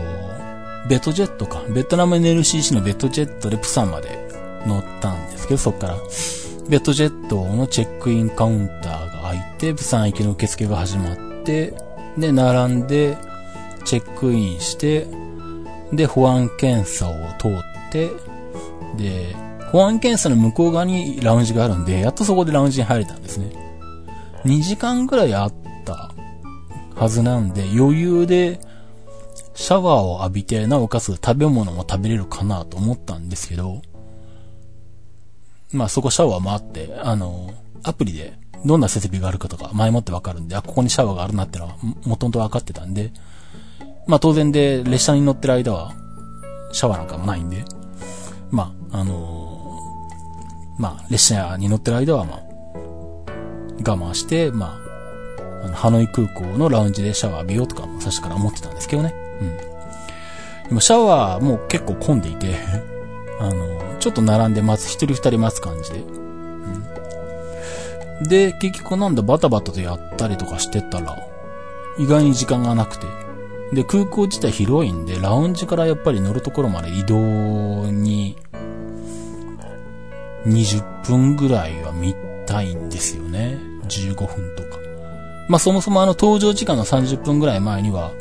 ベトジェットか。ベトナム エヌエルシーシー のベトジェットでプサンまで乗ったんですけど、そっから。ベッドジェットのチェックインカウンターが開いて、釜山行きの受付が始まって、で、並んで、チェックインして、で、保安検査を通って、で、保安検査の向こう側にラウンジがあるんで、やっとそこでラウンジに入れたんですね。にじかんぐらいあったはずなんで、余裕でシャワーを浴びて、なおかつ食べ物も食べれるかなと思ったんですけど、まあそこシャワーもあって、あの、アプリでどんな設備があるかとか前もってわかるんで、あ、ここにシャワーがあるなってのはもともとわかってたんで、まあ当然で列車に乗ってる間はシャワーなんかもないんで、まああのー、まあ列車に乗ってる間はまあ我慢して、まあ、あのハノイ空港のラウンジでシャワー浴びようとかも最初から思ってたんですけどね。うん。でもシャワーも結構混んでいて、あの、ちょっと並んで待つ、一人二人待つ感じで。うん。で、結局なんだバタバタとやったりとかしてたら、意外に時間がなくて。で、空港自体広いんで、ラウンジからやっぱり乗るところまで移動に、にじゅっぷんぐらいは見たいんですよね。じゅうごふんとか。まあ、そもそもあの搭乗時間のさんじゅっぷんぐらい前には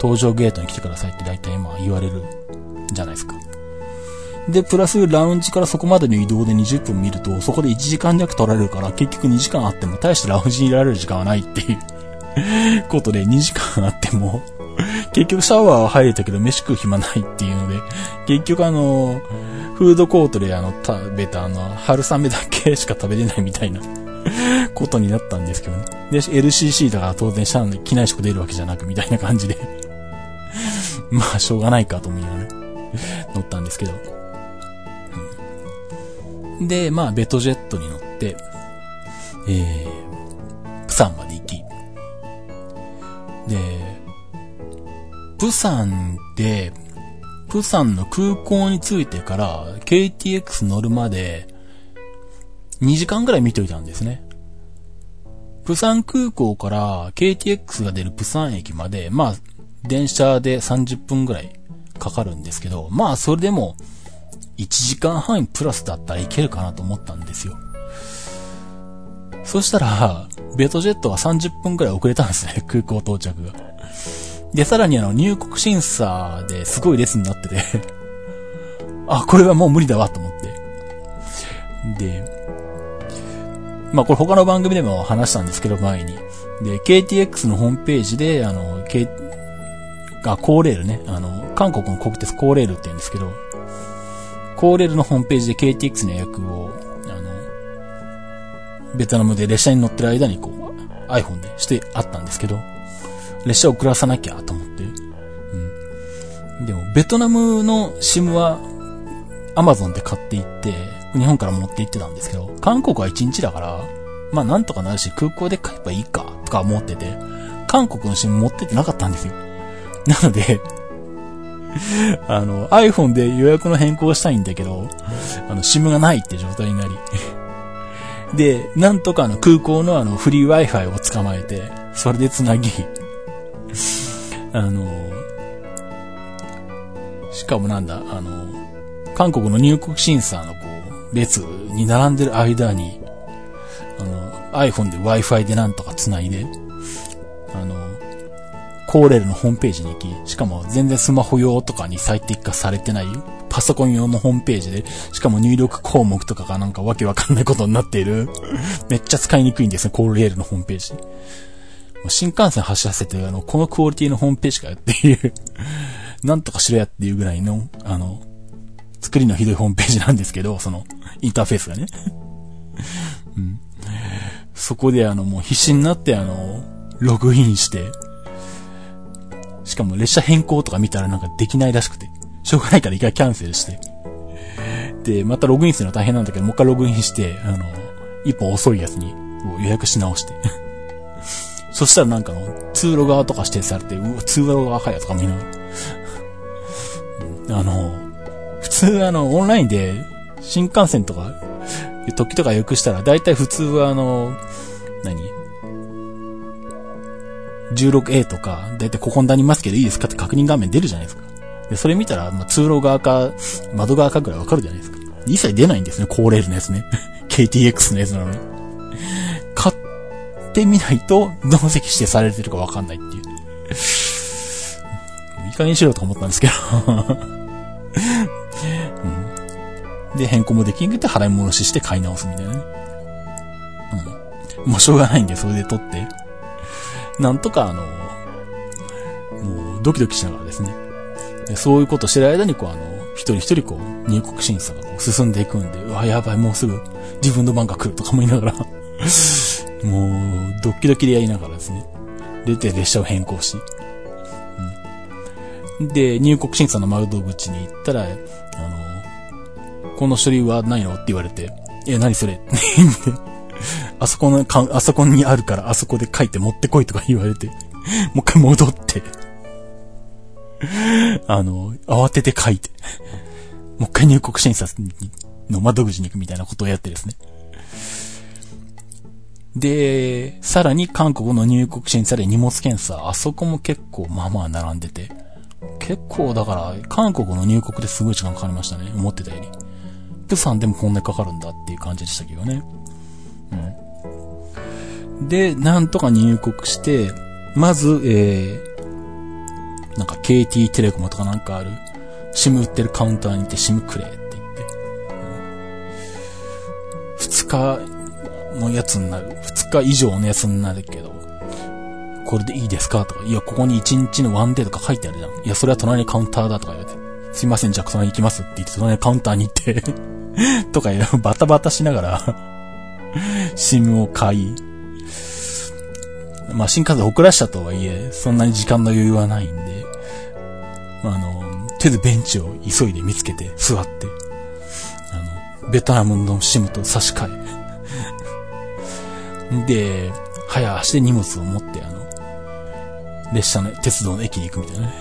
搭乗ゲートに来てくださいって大体まあ言われるじゃないですか。で、プラスラウンジからそこまでの移動でにじゅっぷん見るとそこでいちじかん弱取られるから結局にじかんあっても大してラウンジにいられる時間はないっていうことでにじかんあっても結局シャワーは入れたけど飯食う暇ないっていうので結局あのフードコートであの食べたあの春雨だけしか食べれないみたいなことになったんですけどね。で、エルシーシー だから当然社内機内食出るわけじゃなくみたいな感じで。まあ、しょうがないかと思いながら乗ったんですけど。で、まあ、ベトジェットに乗って、えー、釜山まで行き。で、釜山で、釜山の空港に着いてから ケーティーエックス 乗るまで、にじかんぐらい見ておいたんですね。釜山空港から ケーティーエックス が出る釜山駅まで、まあ、電車でさんじゅっぷんぐらいかかるんですけど、まあ、それでも、いちじかんはんプラスだったらいけるかなと思ったんですよ。そしたら、ベトジェットがさんじゅっぷんぐらい遅れたんですね、空港到着が。で、さらにあの、入国審査ですごい列になってて、あ、これはもう無理だわと思って。で、まあこれ他の番組でも話したんですけど前に。で、ケーティーエックス のホームページで、あの、K、あ、コーレールね。あの、韓国の国鉄コーレールって言うんですけど、コーレールのホームページで ケーティーエックス の予約を、あの、ベトナムで列車に乗ってる間にこう、iPhone でしてあったんですけど、列車を遅らさなきゃと思って。うん。でも、ベトナムの SIM は Amazon で買っていって、日本から持って行ってたんですけど、韓国はいちにちだから、まあなんとかなるし空港で買えばいいかとか思ってて、韓国のSIM持ってってなかったんですよ。なので、あの iPhone で予約の変更したいんだけど、あの SIM がないって状態になり、でなんとかあの空港のあのフリー Wi-Fi を捕まえて、それで繋ぎ、あのしかもなんだあの韓国の入国審査のこう列に並んでる間に、あの、iPhone で Wi-Fi でなんとか繋いで、あの、コーレルのホームページに行き、しかも全然スマホ用とかに最適化されてない、パソコン用のホームページで、しかも入力項目とかがなんかわけわかんないことになっている。めっちゃ使いにくいんですね、コーレルのホームページ。新幹線走らせて、あの、このクオリティのホームページかよっていう、なんとかしろやっていうぐらいの、あの、作りのひどいホームページなんですけど、その、インターフェースがね、うん。そこであの、もう必死になってあの、ログインして、しかも列車変更とか見たらなんかできないらしくて、しょうがないから一回キャンセルして、で、またログインするの大変なんだけど、もう一回ログインして、あの、一歩遅いやつに予約し直して、そしたらなんかの、通路側とか指定されて、うわ、通路側かやとかみんな、あの、普通あの、オンラインで、新幹線とか、時とか予約したら、だいたい普通はあの、何 ?じゅうろくエー とか、だいたいここになりますけどいいですかって確認画面出るじゃないですか。で、それ見たら、まあ、通路側か、窓側かぐらいわかるじゃないですか。一切出ないんですね、高レールのやつね。ケーティーエックス のやつなのに。買ってみないと、どの席指定されてるかわかんないっていう。いい加減にしろと思ったんですけど、うん。で、変更もできんくて払い戻しして買い直すみたいなね。うん。もうしょうがないんで、それで取って。なんとかあの、もうドキドキしながらですね。でそういうことしてる間にこうあの、一人一人こう、入国審査がこう進んでいくんで、うわ、やばい、もうすぐ自分の番が来るとかも言いながら、もうドッキドキでやりながらですね。出て列車を変更し、うん、で、入国審査の窓口に行ったら、あの、この書類はないのって言われて、え、何それって言って、あそこの、あそこにあるから、あそこで書いて持ってこいとか言われて、もう一回戻って、あの、慌てて書いて、もう一回入国審査の窓口に行くみたいなことをやってですね。で、さらに韓国の入国審査で荷物検査、あそこも結構まあまあ並んでて、結構だから、韓国の入国ですごい時間かかりましたね、思ってたより。プサンでもこんなにかかるんだっていう感じでしたけどね。うん、で、なんとか入国して、まず、えー、なんか ケーティー テレコムとかなんかある、SIM 売ってるカウンターに行って SIM くれって言って、ふつかのやつになる、ふつか以上のやつになるけど、これでいいですかとか、いや、ここにいちにちのワンデーとか書いてあるじゃん。いや、それは隣にカウンターだとか言われて、すいません、じゃあ隣行きますって言って、隣にカウンターに行って、とかバタバタしながら、シムを買い、まあ、新幹線遅らしたとはいえ、そんなに時間の余裕はないんで、あの、とりあえずベンチを急いで見つけて、座って、あの、ベトナムのシムと差し替え。で、早足で荷物を持って、あの、列車の、鉄道の駅に行くみたいなね。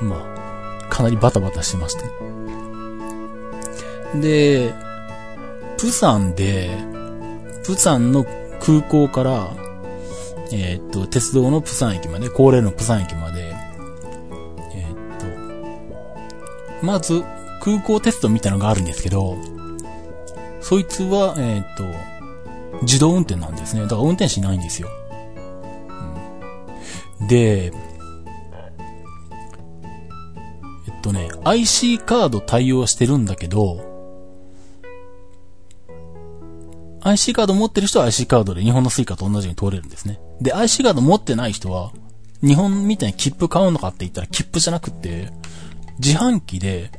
うん、まあ、かなりバタバタしてました。で、プサンで、プサンの空港から、えー、っと、鉄道のプサン駅まで、恒例のプサン駅まで、えー、っと、まず、空港鉄道みたいなのがあるんですけど、そいつは、えー、っと、自動運転なんですね。だから運転士いないんですよ。うん、で、えっとね、アイシー カード対応してるんだけど、アイシー カード持ってる人は アイシー カードで日本のスイカと同じように通れるんですね。で、アイシー カード持ってない人は、日本みたいに切符買うのかって言ったら切符じゃなくて、自販機で、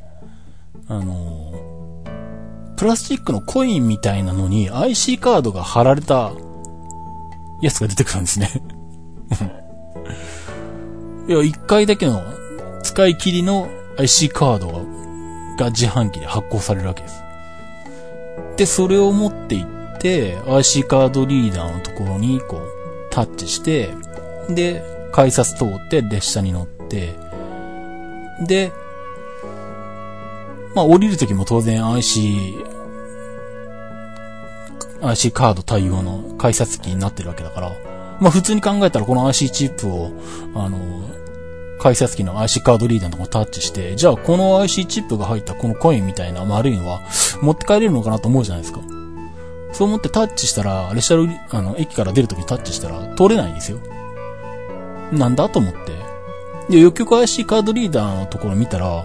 あのー、プラスチックのコインみたいなのに アイシー カードが貼られたやつが出てくるんですね。いや、一回だけの使い切りの アイシー カードが自販機で発行されるわけです。で、それを持っていって、で、アイシー カードリーダーのところに、こう、タッチして、で、改札通って列車に乗って、で、まあ、降りるときも当然 アイシー、アイシー カード対応の改札機になってるわけだから、まあ、普通に考えたらこの アイシー チップを、あの、改札機の アイシー カードリーダーのところにタッチして、じゃあこの アイシー チップが入ったこのコインみたいな丸いのは持って帰れるのかなと思うじゃないですか。そう思ってタッチしたら、列車の、あの、駅から出るときにタッチしたら、通れないんですよ。なんだと思って。で、結局 アイシー カードリーダーのところ見たら、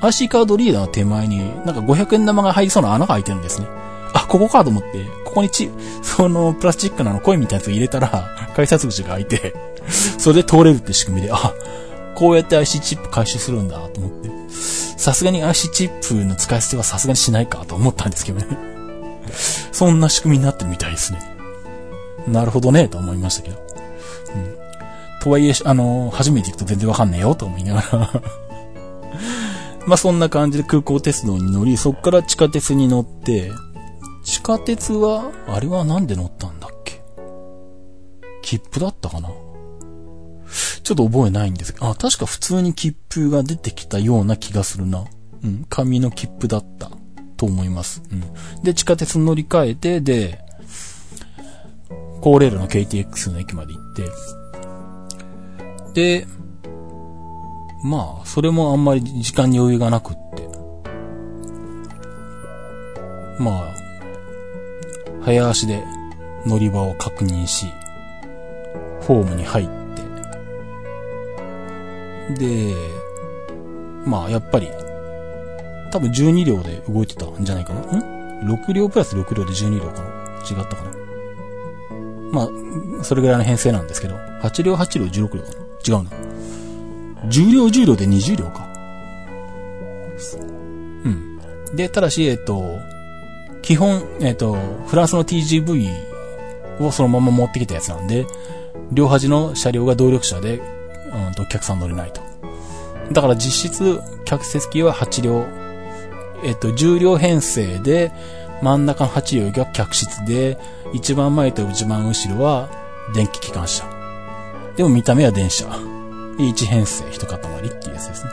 アイシー カードリーダーの手前に、なんかごひゃくえん玉が入りそうな穴が開いてるんですね。あ、ここかと思って、ここにち、その、プラスチックのあの、コインみたいなやつを入れたら、改札口が開いて、それで通れるって仕組みで、あ、こうやって アイシー チップ回収するんだと思って。さすがに アイシー チップの使い捨てはさすがにしないかと思ったんですけどね。そんな仕組みになってるみたいですね。なるほどね、と思いましたけど。うん、とはいえ、あのー、初めて行くと全然わかんねえよ、と思いながら。まあそんな感じで空港鉄道に乗り、そっから地下鉄に乗って、地下鉄は、あれはなんで乗ったんだっけ？切符だったかな？ちょっと覚えないんですけど、あ、確か普通に切符が出てきたような気がするな。うん、紙の切符だった。と思います、うん。で、地下鉄乗り換えて、で、高レールの ケーティーエックス の駅まで行って、で、まあ、それもあんまり時間に余裕がなくって。まあ、早足で乗り場を確認し、ホームに入って、で、まあやっぱり、多分じゅうに両で動いてたんじゃないかな。ん ?ろく 両プラスろく両でじゅうに両かな、違ったかな。まあ、それぐらいの編成なんですけど、はち両はち両じゅうろく両、違うな。じゅう両じゅう両でにじゅう両か。うん。で、ただし、えっと、基本、えっと、フランスの ティージーブイ をそのまま持ってきたやつなんで、両端の車両が動力車で、うんと、お客さん乗れないと。だから実質、客席ははち両、えっと、じゅう両編成で、真ん中のはち両が客室で、一番前と一番後ろは電気機関車。でも見た目は電車。いち編成一塊っていうやつです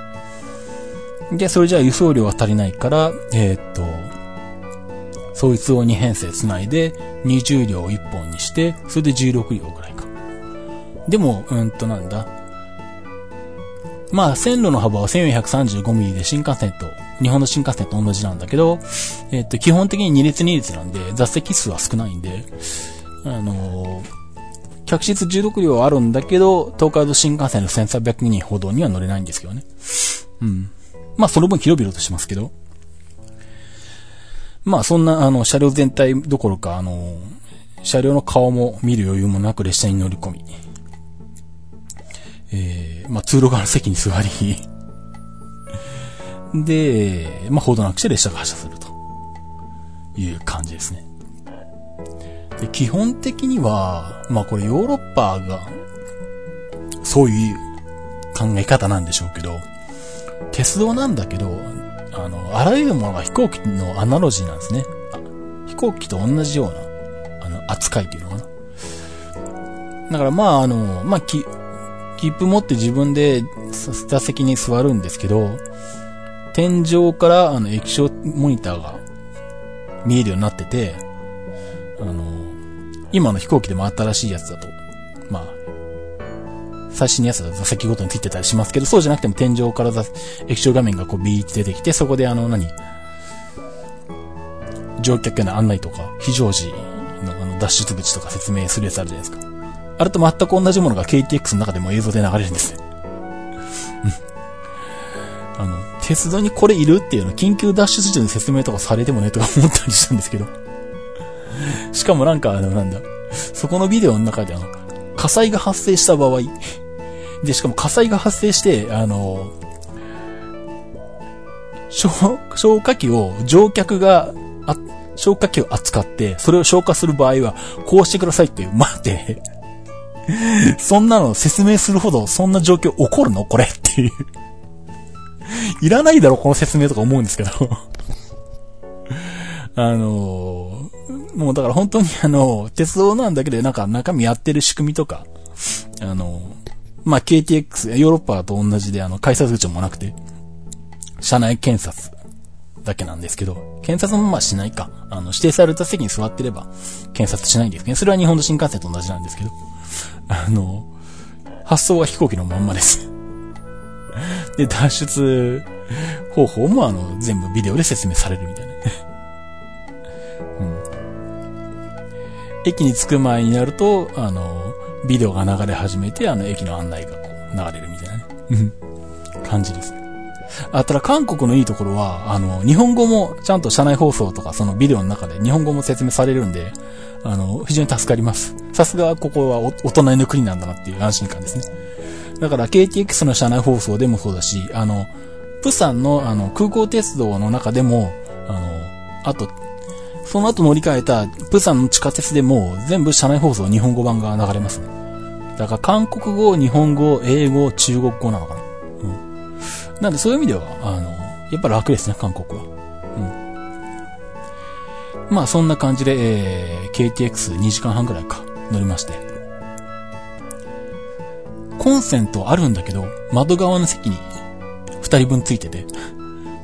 ね。で、それじゃあ輸送量が足りないから、えー、っと、そいつをに編成つないで、にじゅう両をいっぽんにして、それでじゅうろく両ぐらいか。でも、うんとなんだ。まあ、線路の幅はせんよんひゃくさんじゅうごミリで新幹線と、日本の新幹線と同じなんだけど、えっと、基本的にに列に列なんで、座席数は少ないんで、あのー、客室じゅうろく両あるんだけど、東海道新幹線のせんさんびゃくにんほどには乗れないんですけどね。うん。まあ、その分広々としますけど。まあ、そんな、あの、車両全体どころか、あのー、車両の顔も見る余裕もなく列車に乗り込み、えー、まあ、通路側の席に座り、で、まあ、ほどなくして列車が発車するという感じですね。で、基本的には、まあ、これヨーロッパがそういう考え方なんでしょうけど、鉄道なんだけど、あの、あらゆるものが飛行機のアナロジーなんですね。飛行機と同じような、あの、扱いというのかな。だから、まあ、あの、まあ、き、切符持って自分で座席に座るんですけど、天井からあの液晶モニターが見えるようになってて、あの、今の飛行機でも新しいやつだと、まあ、最新のやつだと座席ごとについてたりしますけど、そうじゃなくても天井から液晶画面がこうビーって出てきて、そこであの何、乗客への案内とか、非常時のあの脱出口とか説明するやつあるじゃないですか。あれと全く同じものが ケーティーエックス の中でも映像で流れるんですね。あの、鉄道にこれいるっていうの、緊急脱出時の説明とかされてもねとか思ったりしたんですけど。しかもなんか、あの、なんだ、そこのビデオの中であの、火災が発生した場合。で、しかも火災が発生して、あの、消、消火器を乗客が、あ、消火器を扱って、それを消火する場合は、こうしてくださいっていう、待って、そんなの説明するほどそんな状況起こるのこれっていういらないだろこの説明とか思うんですけどあのー、もうだから本当にあの鉄道なんだけどなんか中身やってる仕組みとかあのー、まあ、ケーティーエックス ヨーロッパと同じであの改札口もなくて車内検察だけなんですけど、検察もまあしないか、あの指定された席に座ってれば検察しないんですけど、それは日本の新幹線と同じなんですけど。あの、発想は飛行機のまんまです。で、脱出方法もあの、全部ビデオで説明されるみたいな。うん、駅に着く前になると、あの、ビデオが流れ始めて、あの、駅の案内がこう流れるみたいな、ね、感じですね。あ、ただ韓国のいいところは、あの、日本語もちゃんと車内放送とかそのビデオの中で日本語も説明されるんで、あの、非常に助かります。さすがここはお隣の国なんだなっていう安心感ですね。だから ケーティーエックス の車内放送でもそうだし、あの、プサンのあの、空港鉄道の中でも、あの、あと、その後乗り換えたプサンの地下鉄でも全部車内放送日本語版が流れますね。だから韓国語、日本語、英語、中国語なのかな。なんでそういう意味では、あの、やっぱ楽ですね、韓国は。うん。まあそんな感じで、えー、ケーティーエックスに 時間半ぐらいか、乗りまして。コンセントあるんだけど、窓側の席にふたりぶんついてて、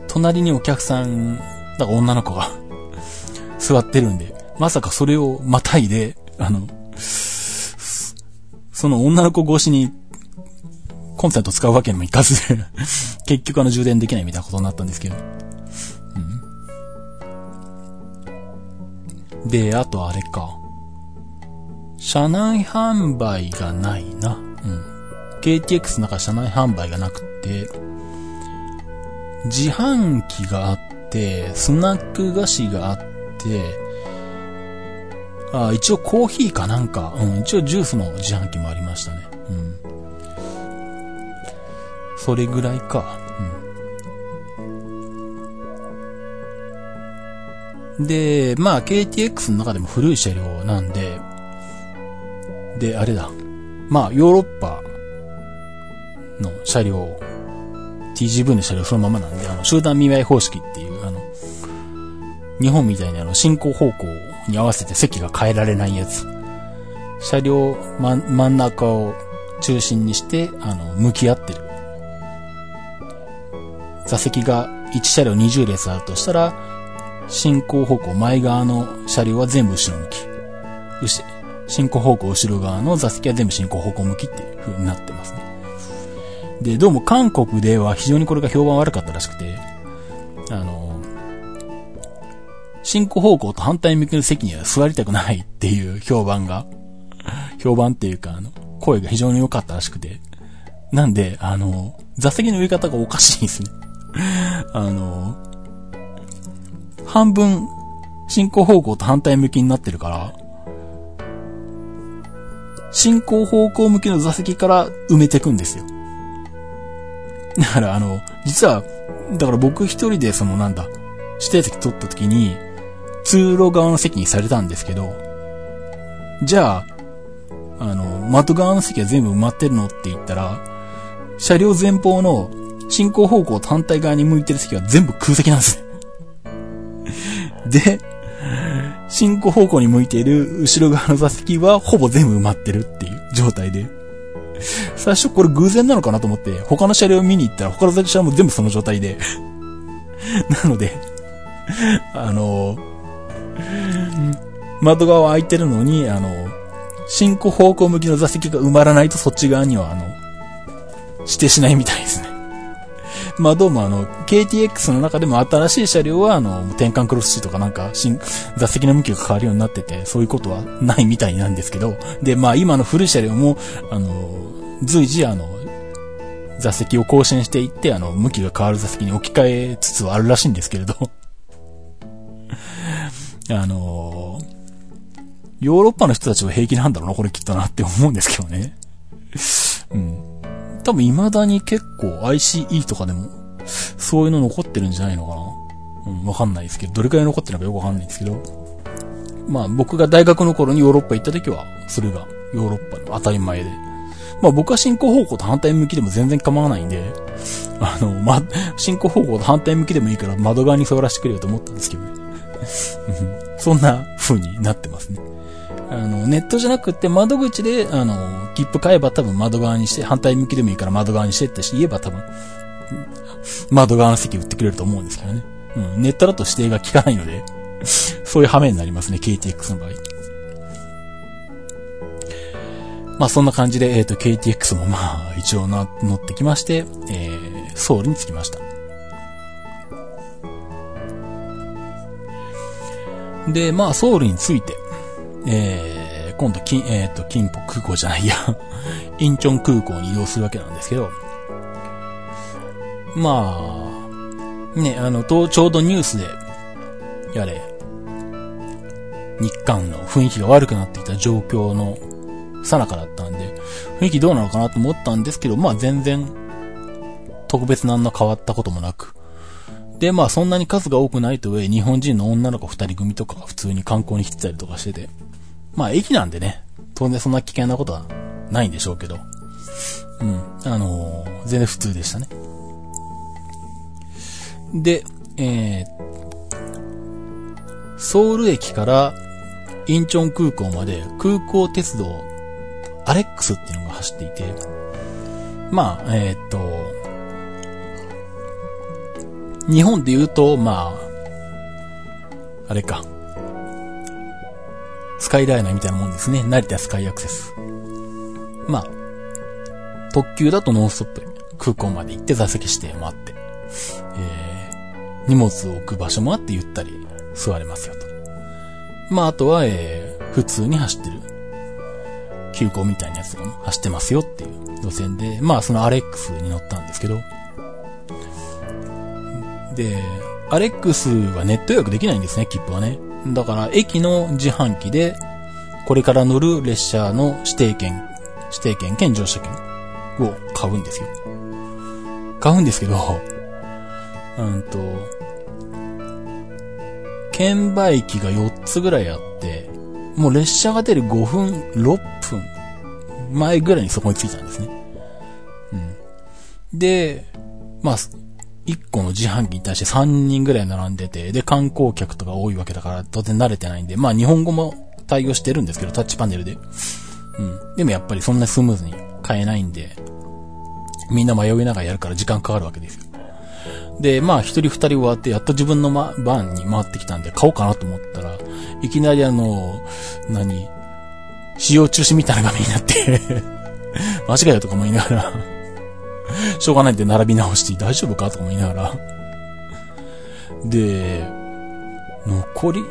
隣にお客さん、だから女の子が座ってるんで、まさかそれをまたいで、あの、その女の子越しに、コンセント使うわけにもいかず、結局あの充電できないみたいなことになったんですけど。うん、で、あとあれか。車内販売がないな。うん。ケーティーエックス の中車内販売がなくて、自販機があって、スナック菓子があって、あ、一応コーヒーかなんか、うん、一応ジュースの自販機もありましたね。うん。それぐらいか。うん。で、まあ ケーティーエックス の中でも古い車両なんで、で、あれだ。まあヨーロッパの車両、ティージーブイ の車両そのままなんで、あの、集団見舞い方式っていう、あの、日本みたいにあの、進行方向に合わせて席が変えられないやつ。車両、ま、真ん中を中心にして、あの、向き合ってる。座席がいち車両にじゅう列あるとしたら、進行方向前側の車両は全部後ろ向き。うし、進行方向後ろ側の座席は全部進行方向向きっていう風になってますね。で、どうも韓国では非常にこれが評判悪かったらしくて、あの、進行方向と反対向きの席には座りたくないっていう評判が、評判っていうか、あの、声が非常に良かったらしくて、なんで、あの、座席の上方がおかしいですね。あの、半分、進行方向と反対向きになってるから、進行方向向きの座席から埋めていくんですよ。だからあの、実は、だから僕一人でそのなんだ、指定席取った時に、通路側の席にされたんですけど、じゃあ、あの、窓側の席は全部埋まってるのって言ったら、車両前方の進行方向と反対側に向いてる席は全部空席なんです。で、進行方向に向いている後ろ側の座席はほぼ全部埋まってるっていう状態で。最初これ偶然なのかなと思って、他の車両見に行ったら他の車両も全部その状態で。なので、あの、窓側は開いてるのに、あの、進行方向向きの座席が埋まらないとそっち側にはあの、指定しないみたいですね。まあどうもあの、ケーティーエックス の中でも新しい車両はあの、転換クロスシートかなんか、座席の向きが変わるようになってて、そういうことはないみたいなんですけど、で、まあ今の古い車両も、あの、随時あの、座席を更新していって、あの、向きが変わる座席に置き換えつつはあるらしいんですけれど、あの、ヨーロッパの人たちは平気なんだろうな、これきっとなって思うんですけどね。うん。多分未だに結構 アイシーイー とかでも、そういうの残ってるんじゃないのかな。うん、わかんないですけど、どれくらい残ってるのかよくわかんないですけど。まあ僕が大学の頃にヨーロッパ行った時は、それがヨーロッパの当たり前で。まあ僕は進行方向と反対向きでも全然構わないんで、あの、ま、進行方向と反対向きでもいいから窓側に座らせてくれよと思ったんですけどね。そんな風になってますね。あの、ネットじゃなくて窓口で、あの、切符買えば多分窓側にして、反対向きでもいいから窓側にしてって言えば多分、窓側の席売ってくれると思うんですけどね。うん、ネットだと指定が効かないので、そういう羽目になりますね、ケーティーエックス の場合。まあそんな感じで、えっと、ケーティーエックス もまあ一応な、乗ってきまして、えー、ソウルに着きました。で、まあソウルに着いて、えー、今度、き、えっと、金浦空港じゃないや、インチョン空港に移動するわけなんですけど、まあ、ね、あの、と、ちょうどニュースで、やれ、日韓の雰囲気が悪くなっていた状況の最中だったんで、雰囲気どうなのかなと思ったんですけど、まあ全然、特別何の変わったこともなく、で、まあそんなに数が多くないと上、日本人の女の子二人組とか普通に観光に来てたりとかしてて、まあ駅なんでね、当然そんな危険なことはないんでしょうけど、うん、あのー、全然普通でしたね。で、えー、ソウル駅からインチョン空港まで空港鉄道アレックスっていうのが走っていて、まあ、えーっと、日本で言うと、まあ、あれか。スカイライナーみたいなもんですね。成田スカイアクセス。まあ、特急だとノンストップ。空港まで行って座席指定もあって、えー、荷物を置く場所もあってゆったり座れますよと。まああとは、えー、普通に走ってる急行みたいなやつが、ね、走ってますよっていう路線で、まあそのアレックスに乗ったんですけど、でアレックスはネット予約できないんですね、切符はね。だから駅の自販機でこれから乗る列車の指定券指定券兼乗車券を買うんですよ。買うんですけど、うんと券売機がよっつぐらいあって、もう列車が出るごふんろっぷんまえぐらいにそこに着いたんですね。うん、でまあいっこの自販機に対してさんにんぐらい並んでて、で観光客とか多いわけだから当然慣れてないんで、まあ日本語も対応してるんですけどタッチパネルで、うん、でもやっぱりそんなスムーズに買えないんで、みんな迷いながらやるから時間かかるわけですよ。でまあ一人二人終わってやっと自分の、ま、番に回ってきたんで買おうかなと思ったら、いきなりあの何使用中止みたいな画面になって間違いだとか思いながらしょうがないんで並び直して大丈夫かと思いながら、で残り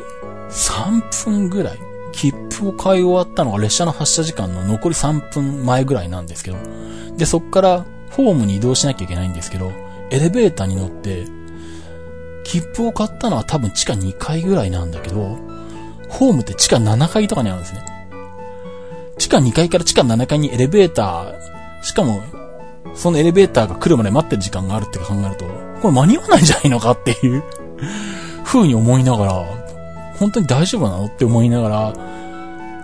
さんぷんぐらい、切符を買い終わったのが列車の発車時間の残りさんぷんまえぐらいなんですけど、でそっからホームに移動しなきゃいけないんですけど、エレベーターに乗って切符を買ったのは多分地下にかいぐらいなんだけど、ホームって地下ななかいとかにあるんですね。地下にかいから地下ななかいにエレベーター、しかもそのエレベーターが来るまで待ってる時間があるって考えると、これ間に合わないんじゃないのかっていう風に思いながら、本当に大丈夫なのって思いながら、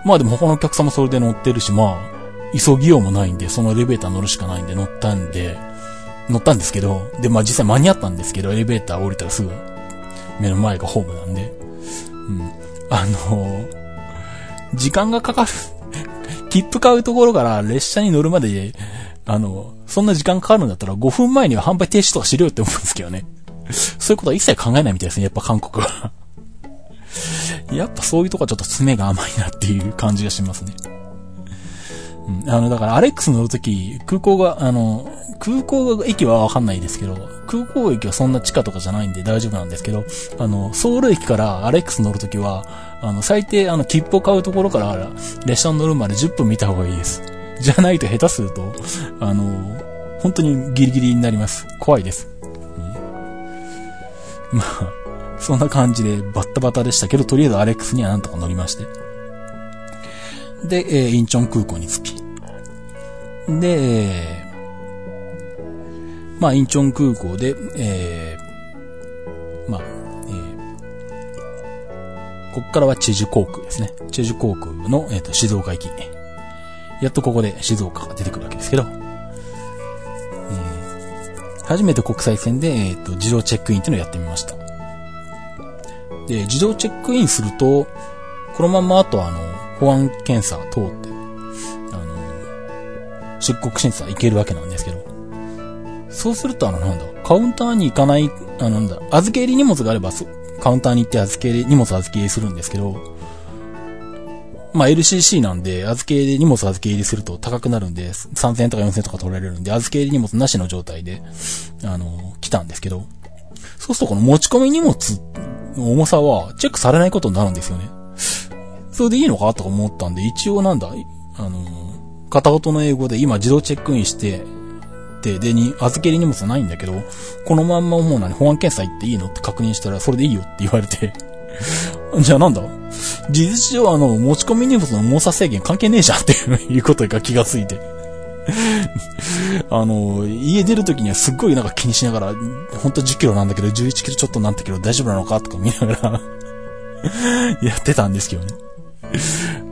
まあでも他のお客さんもそれで乗ってるし、まあ急ぎようもないんでそのエレベーター乗るしかないんで乗ったんで乗ったんですけど、でまあ実際間に合ったんですけど、エレベーター降りたらすぐ目の前がホームなんで、うんあのー、時間がかかる切符買うところから列車に乗るまで、あのー、そんな時間かかるんだったらごふんまえには販売停止とかしろよって思うんですけどね。そういうことは一切考えないみたいですね、やっぱ韓国は。やっぱそういうとこはちょっと爪が甘いなっていう感じがしますね。うん、あのだからアレックス乗るとき空港があの空港駅はわかんないですけど、空港駅はそんな地下とかじゃないんで大丈夫なんですけど、あのソウル駅からアレックス乗るときはあの最低あの切符を買うところから列車に乗るまでじゅっぷん見た方がいいです。じゃないと下手するとあの本当にギリギリになります。怖いです、うん、まあそんな感じでバッタバタでしたけど、とりあえずアレックスにはなんとか乗りまして、で、えー、インチョン空港に着き、で、えー、まあインチョン空港で、えー、まあ、えー、こっからはチェジュ航空ですね。チェジュ航空の、えーと、静岡行き。やっとここで静岡が出てくるわけですけど、えー、初めて国際線で、えーと、自動チェックインっていうのをやってみました。で、自動チェックインすると、このままあとあの、保安検査通って、あの、出国審査行けるわけなんですけど、そうするとあの、なんだ、カウンターに行かない、あの、なんだ、預け入り荷物があれば、カウンターに行って預け入り、荷物預け入りするんですけど、まあ、エルシーシー なんで、預け入り、荷物預け入りすると高くなるんで、さんぜんえんとかよんせんえんとか取られるんで、預け入り荷物なしの状態で、あの、来たんですけど、そうするとこの持ち込み荷物、重さはチェックされないことになるんですよね。それでいいのかと思ったんで、一応なんだ、あの、片言の英語で今自動チェックインして、で、でに、預け入り荷物はないんだけど、このまんまもう何、保安検査行っていいのって確認したら、それでいいよって言われて、じゃあなんだ、事実上あの、持ち込み荷物の重さ制限関係ねえじゃんっていうことが気がついて。あの家出るときにはすっごいなんか気にしながら、ほんとじゅっキロなんだけどじゅういちキロちょっとなんだけど大丈夫なのかとか見ながらやってたんですけどね。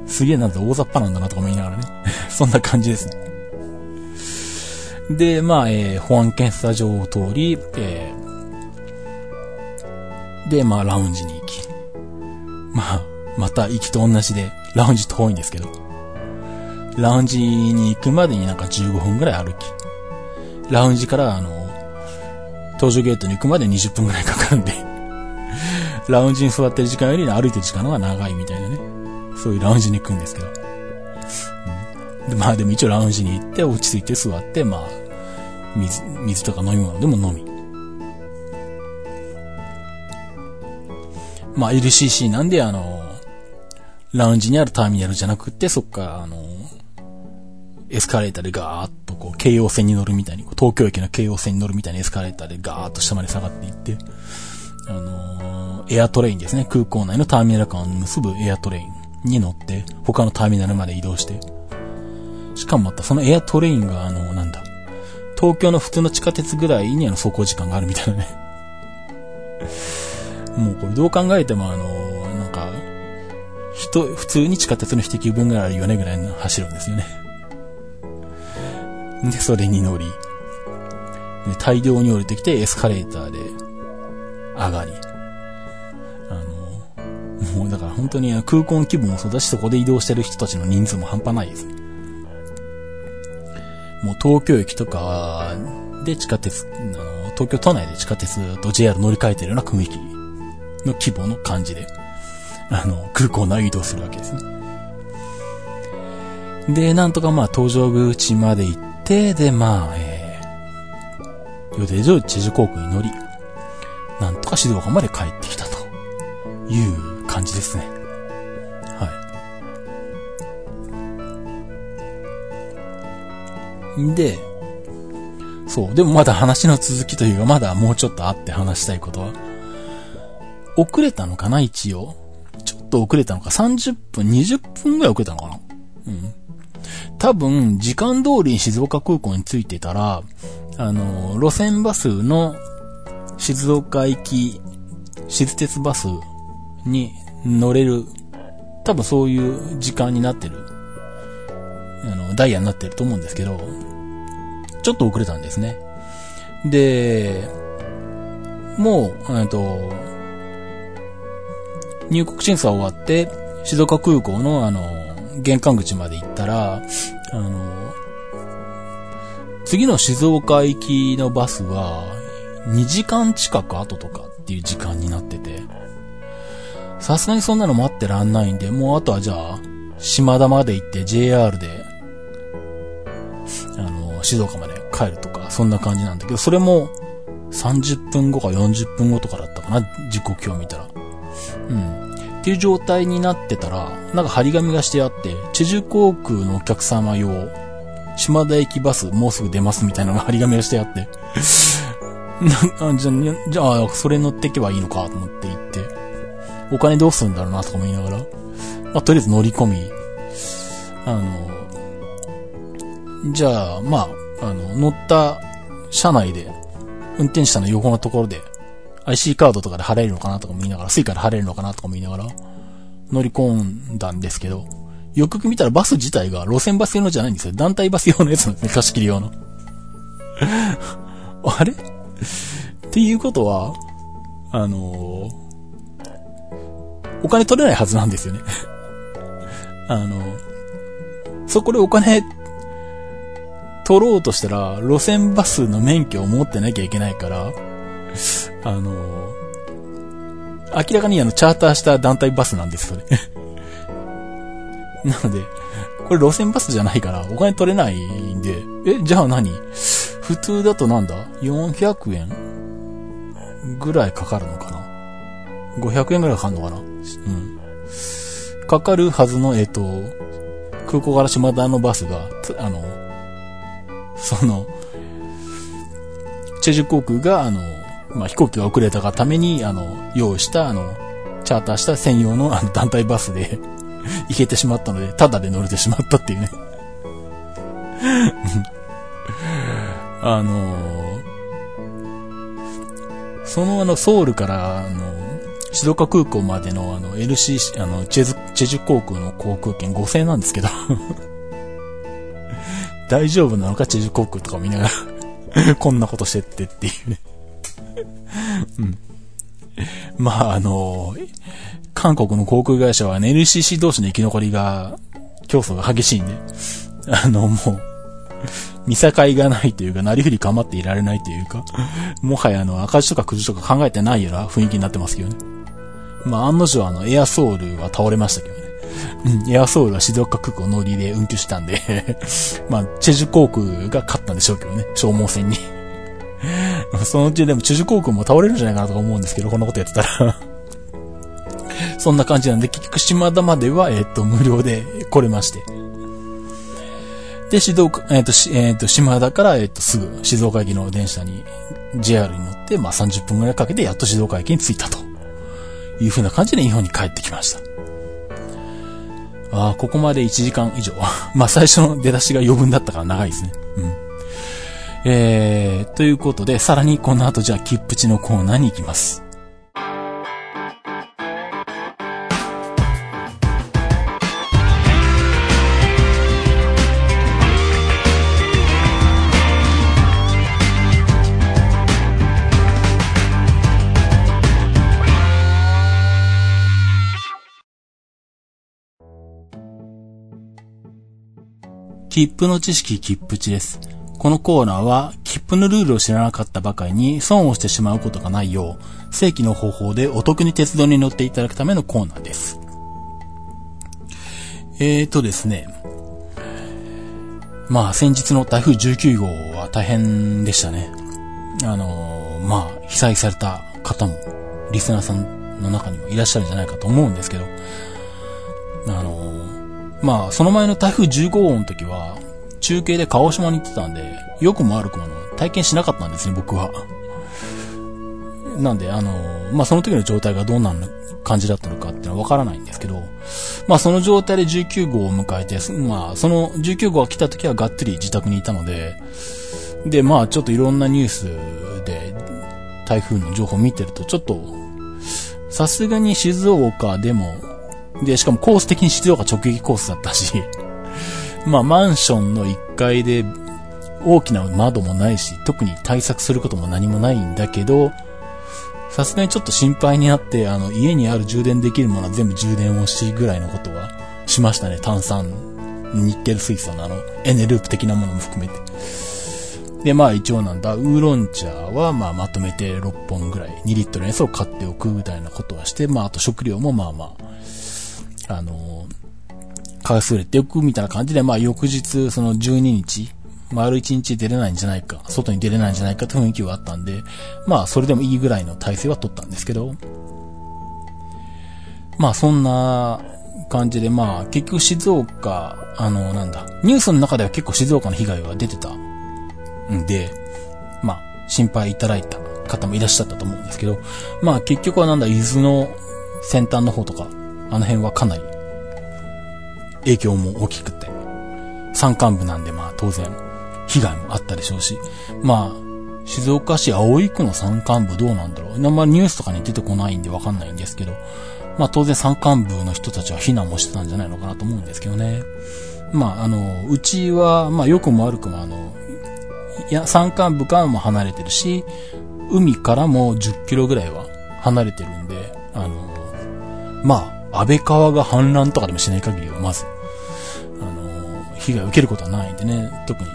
すげえなんか大雑把なんだなとか見ながらね。そんな感じですね。でまあ、えー、保安検査場を通り、えー、でまあラウンジに行き、まあまた行きと同じでラウンジ遠いんですけど。ラウンジに行くまでになんかじゅうごふんぐらい歩き、ラウンジからあの、搭乗ゲートに行くまでにじゅっぷんぐらいかかるんで、ラウンジに座ってる時間より歩いてる時間の方が長いみたいなね、そういうラウンジに行くんですけど。うん、でまあでも一応ラウンジに行って落ち着いて座って、まあ、水、水とか飲み物でも飲み。まあ エルシーシー なんであの、ラウンジにあるターミナルじゃなくって、そっから、あの、エスカレーターでガーッとこう、京葉線に乗るみたいに、東京駅の京葉線に乗るみたいにエスカレーターでガーッと下まで下がっていって、あのー、エアトレインですね。空港内のターミナル間を結ぶエアトレインに乗って、他のターミナルまで移動して、しかもまたそのエアトレインが、あのー、なんだ、東京の普通の地下鉄ぐらいにあの走行時間があるみたいなね。もうこれどう考えてもあのー、なんか、人、普通に地下鉄のいちへきぶんぐらいあるよねぐらいの走るんですよね。で、それに乗り、で大量に降りてきてエスカレーターで上がり、あの、もうだから本当に空港の規模もそうだし、そこで移動してる人たちの人数も半端ないです。もう東京駅とかで地下鉄、あの、東京都内で地下鉄と ジェイアール 乗り換えてるような雰囲気の規模の感じで、あの、空港内移動するわけですね。で、なんとかまあ、搭乗口まで行って、で、まあ、えー、予定上知事航空に乗り、なんとか静岡まで帰ってきたという感じですね。はい。で、そう、でもまだ話の続きというか、まだもうちょっとあって話したいことは、遅れたのかな、一応。ちょっと遅れたのか、さんじゅっぷん、にじゅっぷんぐらい遅れたのかな。うん。多分、時間通りに静岡空港に着いてたら、あの、路線バスの静岡行き、静鉄バスに乗れる、多分そういう時間になってる、あの、ダイヤになってると思うんですけど、ちょっと遅れたんですね。で、もう、えっと、入国審査終わって、静岡空港のあの、玄関口まで行ったら、あの、次の静岡行きのバスはにじかん近く後とかっていう時間になってて、さすがにそんなの待ってらんないんで、もうあとはじゃあ、島田まで行って ジェイアール で、あの、静岡まで帰るとか、そんな感じなんだけど、それもさんじゅっぷんごかよんじゅっぷんごとかだったかな、時刻表を見たら。うん。っていう状態になってたら、なんか張り紙がしてあって、チェジュ航空のお客様用、島田駅バス、もうすぐ出ますみたいなのが張り紙がしてあって。なじゃ、じゃあ、それ乗っていけばいいのかと思って行って。お金どうするんだろうなとかも言いながら。まあ、とりあえず乗り込み、あの、じゃあ、まあ、あの、乗った車内で、運転手さんの横のところで、アイシー カードとかで払えるのかなとかも言いながら、スイカで払えるのかなとかも言いながら、乗り込んだんですけど、よく見たらバス自体が路線バス用のじゃないんですよ。団体バス用のやつなんですね。貸し切り用の。あれっていうことは、あのー、お金取れないはずなんですよね。あのー、そこでお金取ろうとしたら、路線バスの免許を持ってなきゃいけないから、あのー、明らかにあの、チャーターした団体バスなんです、それ。なので、これ路線バスじゃないから、お金取れないんで、え、じゃあ何？普通だとなんだ？ よんひゃく 円ぐらいかかるのかな？ ごひゃく 円ぐらいかかるのかな、うん。かかるはずの、えっと、空港から島田のバスが、あの、その、チェジュ航空が、あの、まあ、飛行機が遅れたがために、あの、用意した、あの、チャーターした専用の、あの、団体バスで、行けてしまったので、タダで乗れてしまったっていうね。あのー、その、あの、ソウルから、あの、静岡空港までの、あの、エルシーシー、あの、チェジュ、チェジュ航空の航空券ごせんえんなんですけど。大丈夫なのか、チェジュ航空とか見ながら、こんなことしてってっていうね。うん、まあ、あのー、韓国の航空会社は、ね、エルシーシー 同士の生き残りが、競争が激しいんで、あの、もう、見境がないというか、なりふり構っていられないというか、もはやあの、赤字とか黒字とか考えてないような雰囲気になってますけどね。まあ、案の定あの、エアソウルは倒れましたけどね。うん、エアソウルは静岡空港乗りで運休したんで、まあ、チェジュ航空が勝ったんでしょうけどね、消耗戦に。そのうちでもチェジュ航空も倒れるんじゃないかなとか思うんですけど、こんなことやってたらそんな感じなんで、結局島田までは、えっと、無料で来れまして。で、静岡、えっと、えっと、島田から、えっと、すぐ、静岡駅の電車に、ジェイアール に乗って、まあ、さんじゅっぷんくらいかけて、やっと静岡駅に着いたと。いう風な感じで日本に帰ってきました。ああ、ここまでいちじかん以上。まあ、最初の出だしが余分だったから長いですね。うん。えー、ということで、さらにこの後じゃあ、きっぷちのコーナーに行きます。切符の知識切符値です。このコーナーは切符のルールを知らなかったばかりに損をしてしまうことがないよう正規の方法でお得に鉄道に乗っていただくためのコーナーです。えーとですね。まあ先日の台風じゅうきゅうごうは大変でしたね。あのー、まあ被災された方もリスナーさんの中にもいらっしゃるんじゃないかと思うんですけど、あのーまあ、その前の台風じゅうごごうの時は、中継で鹿児島に行ってたんで、良くも悪くも体験しなかったんですね、僕は。なんで、あの、まあ、その時の状態がどんな感じだったのかってのはわからないんですけど、まあ、その状態でじゅうきゅうごうを迎えて、まあ、そのじゅうきゅうごうが来た時はがっつり自宅にいたので、で、まあ、ちょっといろんなニュースで、台風の情報を見てると、ちょっと、さすがに静岡でも、で、しかもコース的に静岡直撃コースだったし、まあマンションのいっかいで大きな窓もないし、特に対策することも何もないんだけど、さすがにちょっと心配になって、あの、家にある充電できるものは全部充電をしぐらいのことはしましたね。炭酸、ニッケル水素のあの、エネループ的なものも含めて。で、まあ一応なんだ、ウーロン茶はまあまとめてろっぽんぐらい、にリットルのやつを買っておくみたいなことはして、まああと食料もまあまあ、あの、買いそれておくみたいな感じで、まあ翌日、そのじゅうににち、丸いちにち出れないんじゃないか、外に出れないんじゃないかって雰囲気はあったんで、まあそれでもいいぐらいの体制は取ったんですけど、まあそんな感じで、まあ結局静岡、あの、なんだ、ニュースの中では結構静岡の被害は出てたんで、まあ心配いただいた方もいらっしゃったと思うんですけど、まあ結局はなんだ、伊豆の先端の方とか、あの辺はかなり影響も大きくて、山間部なんでまあ当然被害もあったでしょうし、まあ静岡市葵区の山間部どうなんだろう、あんまりニュースとかに出てこないんでわかんないんですけど、まあ当然山間部の人たちは避難もしてたんじゃないのかなと思うんですけどね。まああのうちはまあ良くも悪くもあのいや山間部からも離れてるし、海からもじゅっキロぐらいは離れてるんで、あのまあ安倍川が氾濫とかでもしない限りは、まず、あのー、被害を受けることはないんでね、特に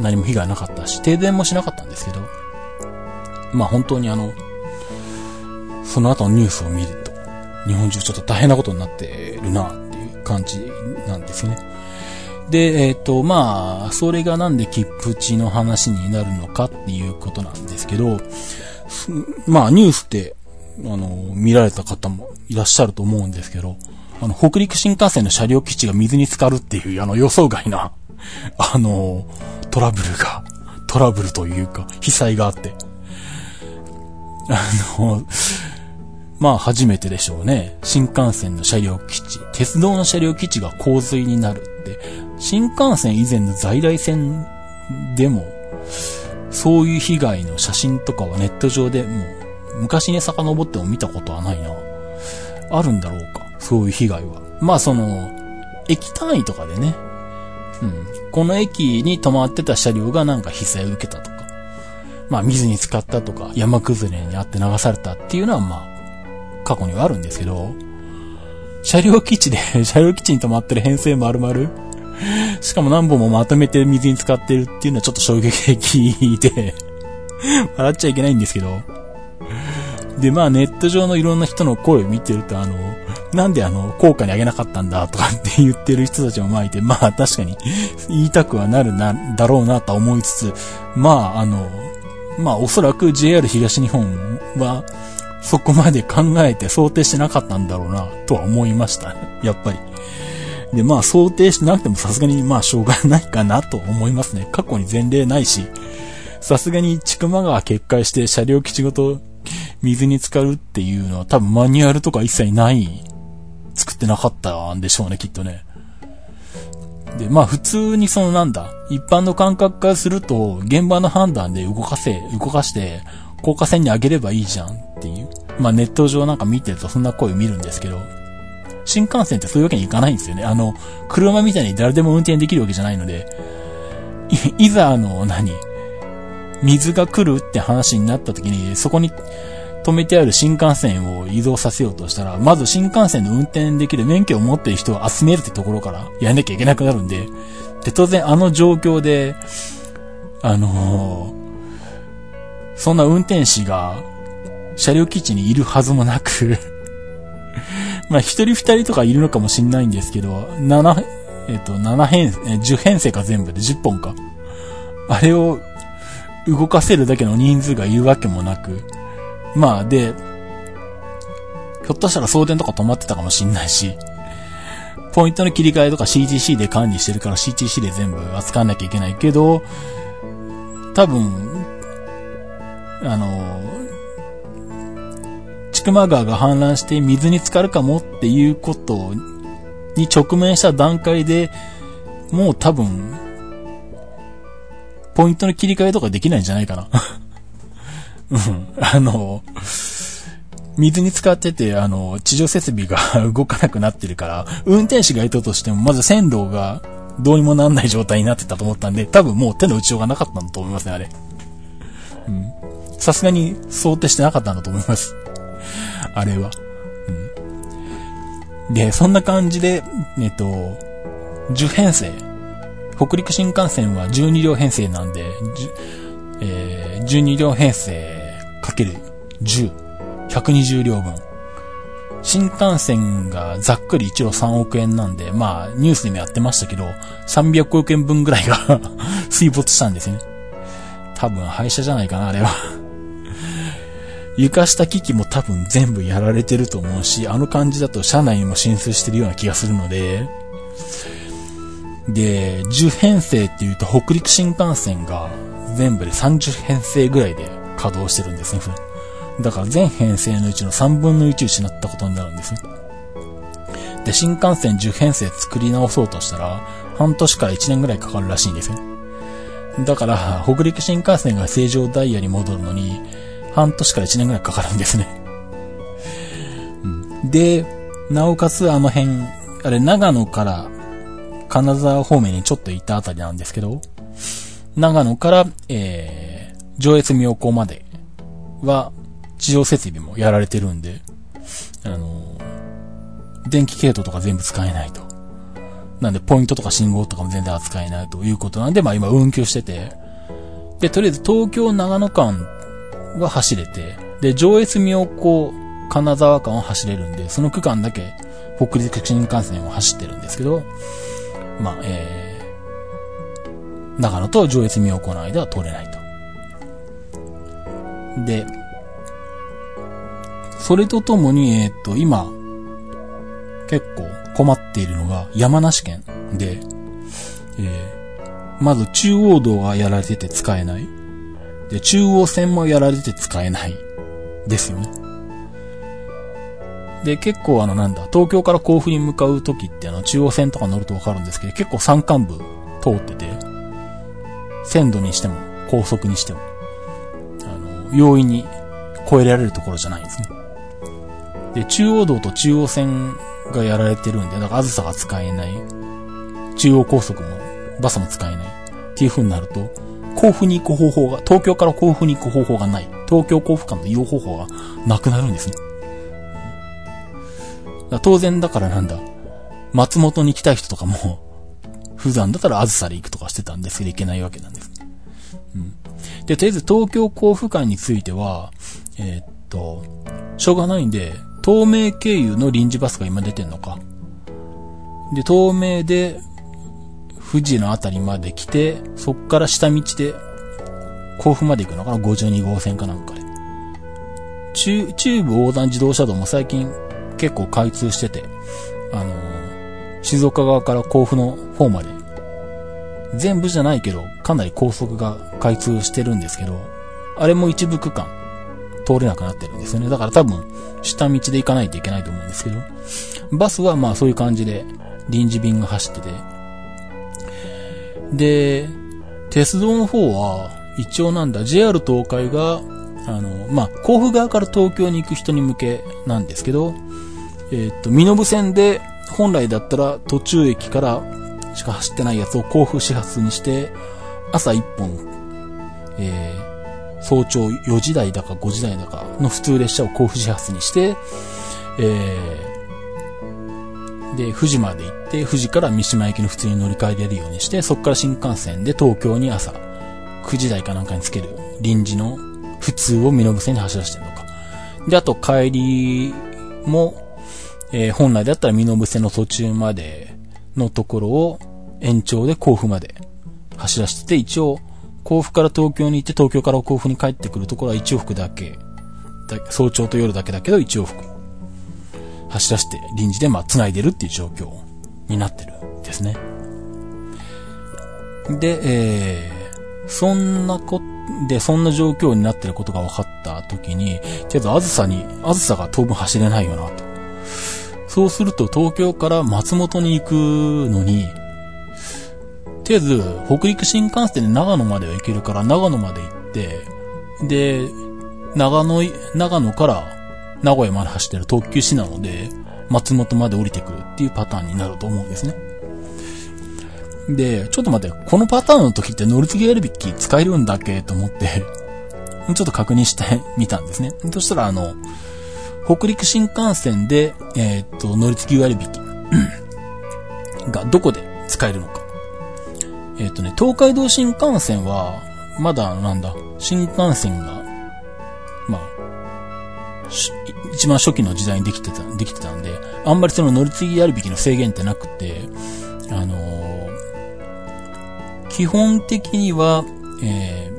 何も被害なかったし、停電もしなかったんですけど、まあ本当にあの、その後のニュースを見ると、日本中ちょっと大変なことになってるなっていう感じなんですよね。で、えっと、まあ、それがなんで切符値の話になるのかっていうことなんですけど、まあニュースって、あの、見られた方もいらっしゃると思うんですけど、あの、北陸新幹線の車両基地が水に浸かるっていう、あの、予想外な、あの、トラブルが、トラブルというか、被災があって、あの、まあ、初めてでしょうね。新幹線の車両基地、鉄道の車両基地が洪水になるって、新幹線以前の在来線でも、そういう被害の写真とかはネット上でもう、昔に遡っても見たことはないな。あるんだろうか、そういう被害は。まあその、駅単位とかでね。うん。この駅に止まってた車両がなんか被災を受けたとか。まあ水に浸かったとか、山崩れにあって流されたっていうのはまあ、過去にはあるんですけど、車両基地で、車両基地に止まってる編成丸々。しかも何本もまとめて水に浸かってるっていうのはちょっと衝撃的で、笑っちゃいけないんですけど、で、まあ、ネット上のいろんな人の声を見てると、あの、なんであの、効果にあげなかったんだとかって言ってる人たちもまあいて、まあ、確かに言いたくはなるな、だろうなと思いつつ、まあ、あの、まあ、おそらく ジェイアール 東日本は、そこまで考えて想定してなかったんだろうなとは思いましたやっぱり。で、まあ想定してなくてもさすがにまあしょうがないかなと思いますね。過去に前例ないし、さすがに千曲川決壊して車両基地ごと水に浸かるっていうのは多分マニュアルとか一切ない、作ってなかったんでしょうね、きっとね。で、まあ普通にそのなんだ、一般の感覚からすると現場の判断で動かせ、動かして高架線に上げればいいじゃんっていう。まあネット上なんか見てるとそんな声見るんですけど、新幹線ってそういうわけにいかないんですよね。あの、車みたいに誰でも運転できるわけじゃないので、い, いざあの、何、水が来るって話になった時に、そこに止めてある新幹線を移動させようとしたら、まず新幹線の運転できる免許を持ってる人を集めるってところからやんなきゃいけなくなるんで、で、当然あの状況で、あのー、そんな運転士が車両基地にいるはずもなく、まあ、一人二人とかいるのかもしんないんですけど、七、えっと、七編、十編成か全部で、十本か。あれを動かせるだけの人数がいるわけもなく。まあ、で、ひょっとしたら送電とか止まってたかもしんないし、ポイントの切り替えとか シーティーシー で管理してるから シーティーシー で全部扱わなきゃいけないけど、多分、あの、千曲川が氾濫して水に浸かるかもっていうことに直面した段階でもう多分ポイントの切り替えとかできないんじゃないかな、うん、あの水に浸かっててあの地上設備が動かなくなってるから運転士がいたとしてもまず線路がどうにもなんない状態になってたと思ったんで多分もう手の打ちようがなかったんだと思いますねあれ。さすがに想定してなかったんだと思いますあれは、うん、でそんな感じでえっとじゅう編成北陸新幹線はじゅうに両編成なんで、えー、じゅうに両編成かけるじゅう ひゃくにじゅう両分新幹線がざっくりいち両さんおく円なんでまあニュースでもやってましたけどさんびゃくおく円分ぐらいが水没したんですね多分廃車じゃないかなあれは床下機器も多分全部やられてると思うし、あの感じだと車内にも浸水してるような気がするので、で、じゅう編成っていうと北陸新幹線が全部でさんじゅう編成ぐらいで稼働してるんですね。だから全編成のうちのさんぶんのいち失ったことになるんですね。で、新幹線じゅう編成作り直そうとしたら半年からいちねんぐらいかかるらしいんですね。だから北陸新幹線が正常ダイヤに戻るのに、半年からいちねんぐらいかかるんですね。で、なおかつあの辺、あれ長野から金沢方面にちょっと行ったあたりなんですけど、長野から、えー、上越妙高までは地上設備もやられてるんで、あのー、電気系統とか全部使えないと。なんでポイントとか信号とかも全然扱えないということなんで、まあ今運休してて、で、とりあえず東京長野間は走れて、で、上越妙高金沢間を走れるんで、その区間だけ北陸新幹線を走ってるんですけど、まあ、えー、長野と上越妙高の間は通れないと。で、それとともに、えーっと、今、結構困っているのが山梨県で、えー、まず中央道がやられてて使えない。で、中央線もやられて使えない。ですよね。で、結構あのなんだ、東京から甲府に向かうときってあの中央線とか乗るとわかるんですけど、結構山間部通ってて、線路にしても高速にしても、あの、容易に越えられるところじゃないんですね。で、中央道と中央線がやられてるんで、だからあずさが使えない。中央高速も、バスも使えない。っていう風になると、甲府に行く方法が、東京から甲府に行く方法がない。東京甲府間の移動方法がなくなるんですね。だ当然だからなんだ、松本に行きたい人とかも、普段だったらあずさで行くとかしてたんですけど、行けないわけなんです。うん、で、とりあえず東京甲府間については、えー、っと、しょうがないんで、東名経由の臨時バスが今出てんのか。で、東名で、富士のあたりまで来て、そっから下道で、甲府まで行くのかな？ごじゅうにごうせんかなんかで。中、中部横断自動車道も最近結構開通してて、あのー、静岡側から甲府の方まで、全部じゃないけど、かなり高速が開通してるんですけど、あれも一部区間通れなくなってるんですよね。だから多分、下道で行かないといけないと思うんですけど、バスはまあそういう感じで臨時便が走ってて、で、鉄道の方は、一応なんだ、ジェイアール 東海が、あの、まあ、甲府側から東京に行く人に向けなんですけど、えー、っと、身延線で、本来だったら途中駅からしか走ってないやつを甲府始発にして、朝いっぽん、えー、早朝よじ台だかごじ台だかの普通列車を甲府始発にして、えー、で、富士まで行って、富士から三島駅に普通に乗り換えれるようにして、そこから新幹線で東京に朝、くじ台かなんかにつける臨時の普通を身延線に走らせてるのか。で、あと帰りも、えー、本来だったら身延線の途中までのところを延長で甲府まで走らせてて、一応甲府から東京に行って東京から甲府に帰ってくるところはいち往復だけ、早朝と夜だけだけどいち往復走らせて臨時でまあ繋いでるっていう状況になってるんですね。で、えーそんなこ、で、そんな状況になってることが分かったときに、けど、あずさに、あずさが当分走れないよな、と。そうすると、東京から松本に行くのに、とりあえず、北陸新幹線で長野までは行けるから、長野まで行って、で、長野、長野から名古屋まで走ってる特急市なので、松本まで降りてくるっていうパターンになると思うんですね。で、ちょっと待って、このパターンの時って乗り継ぎ割引使えるんだっけと思って、ちょっと確認してみたんですね。そしたら、あの、北陸新幹線で、えー、っと、乗り継ぎ割引がどこで使えるのか。えー、っとね、東海道新幹線は、まだなんだ、新幹線が、まあ、一番初期の時代にできてた、できてたんで、あんまりその乗り継ぎ割引の制限ってなくて、あのー、基本的には、え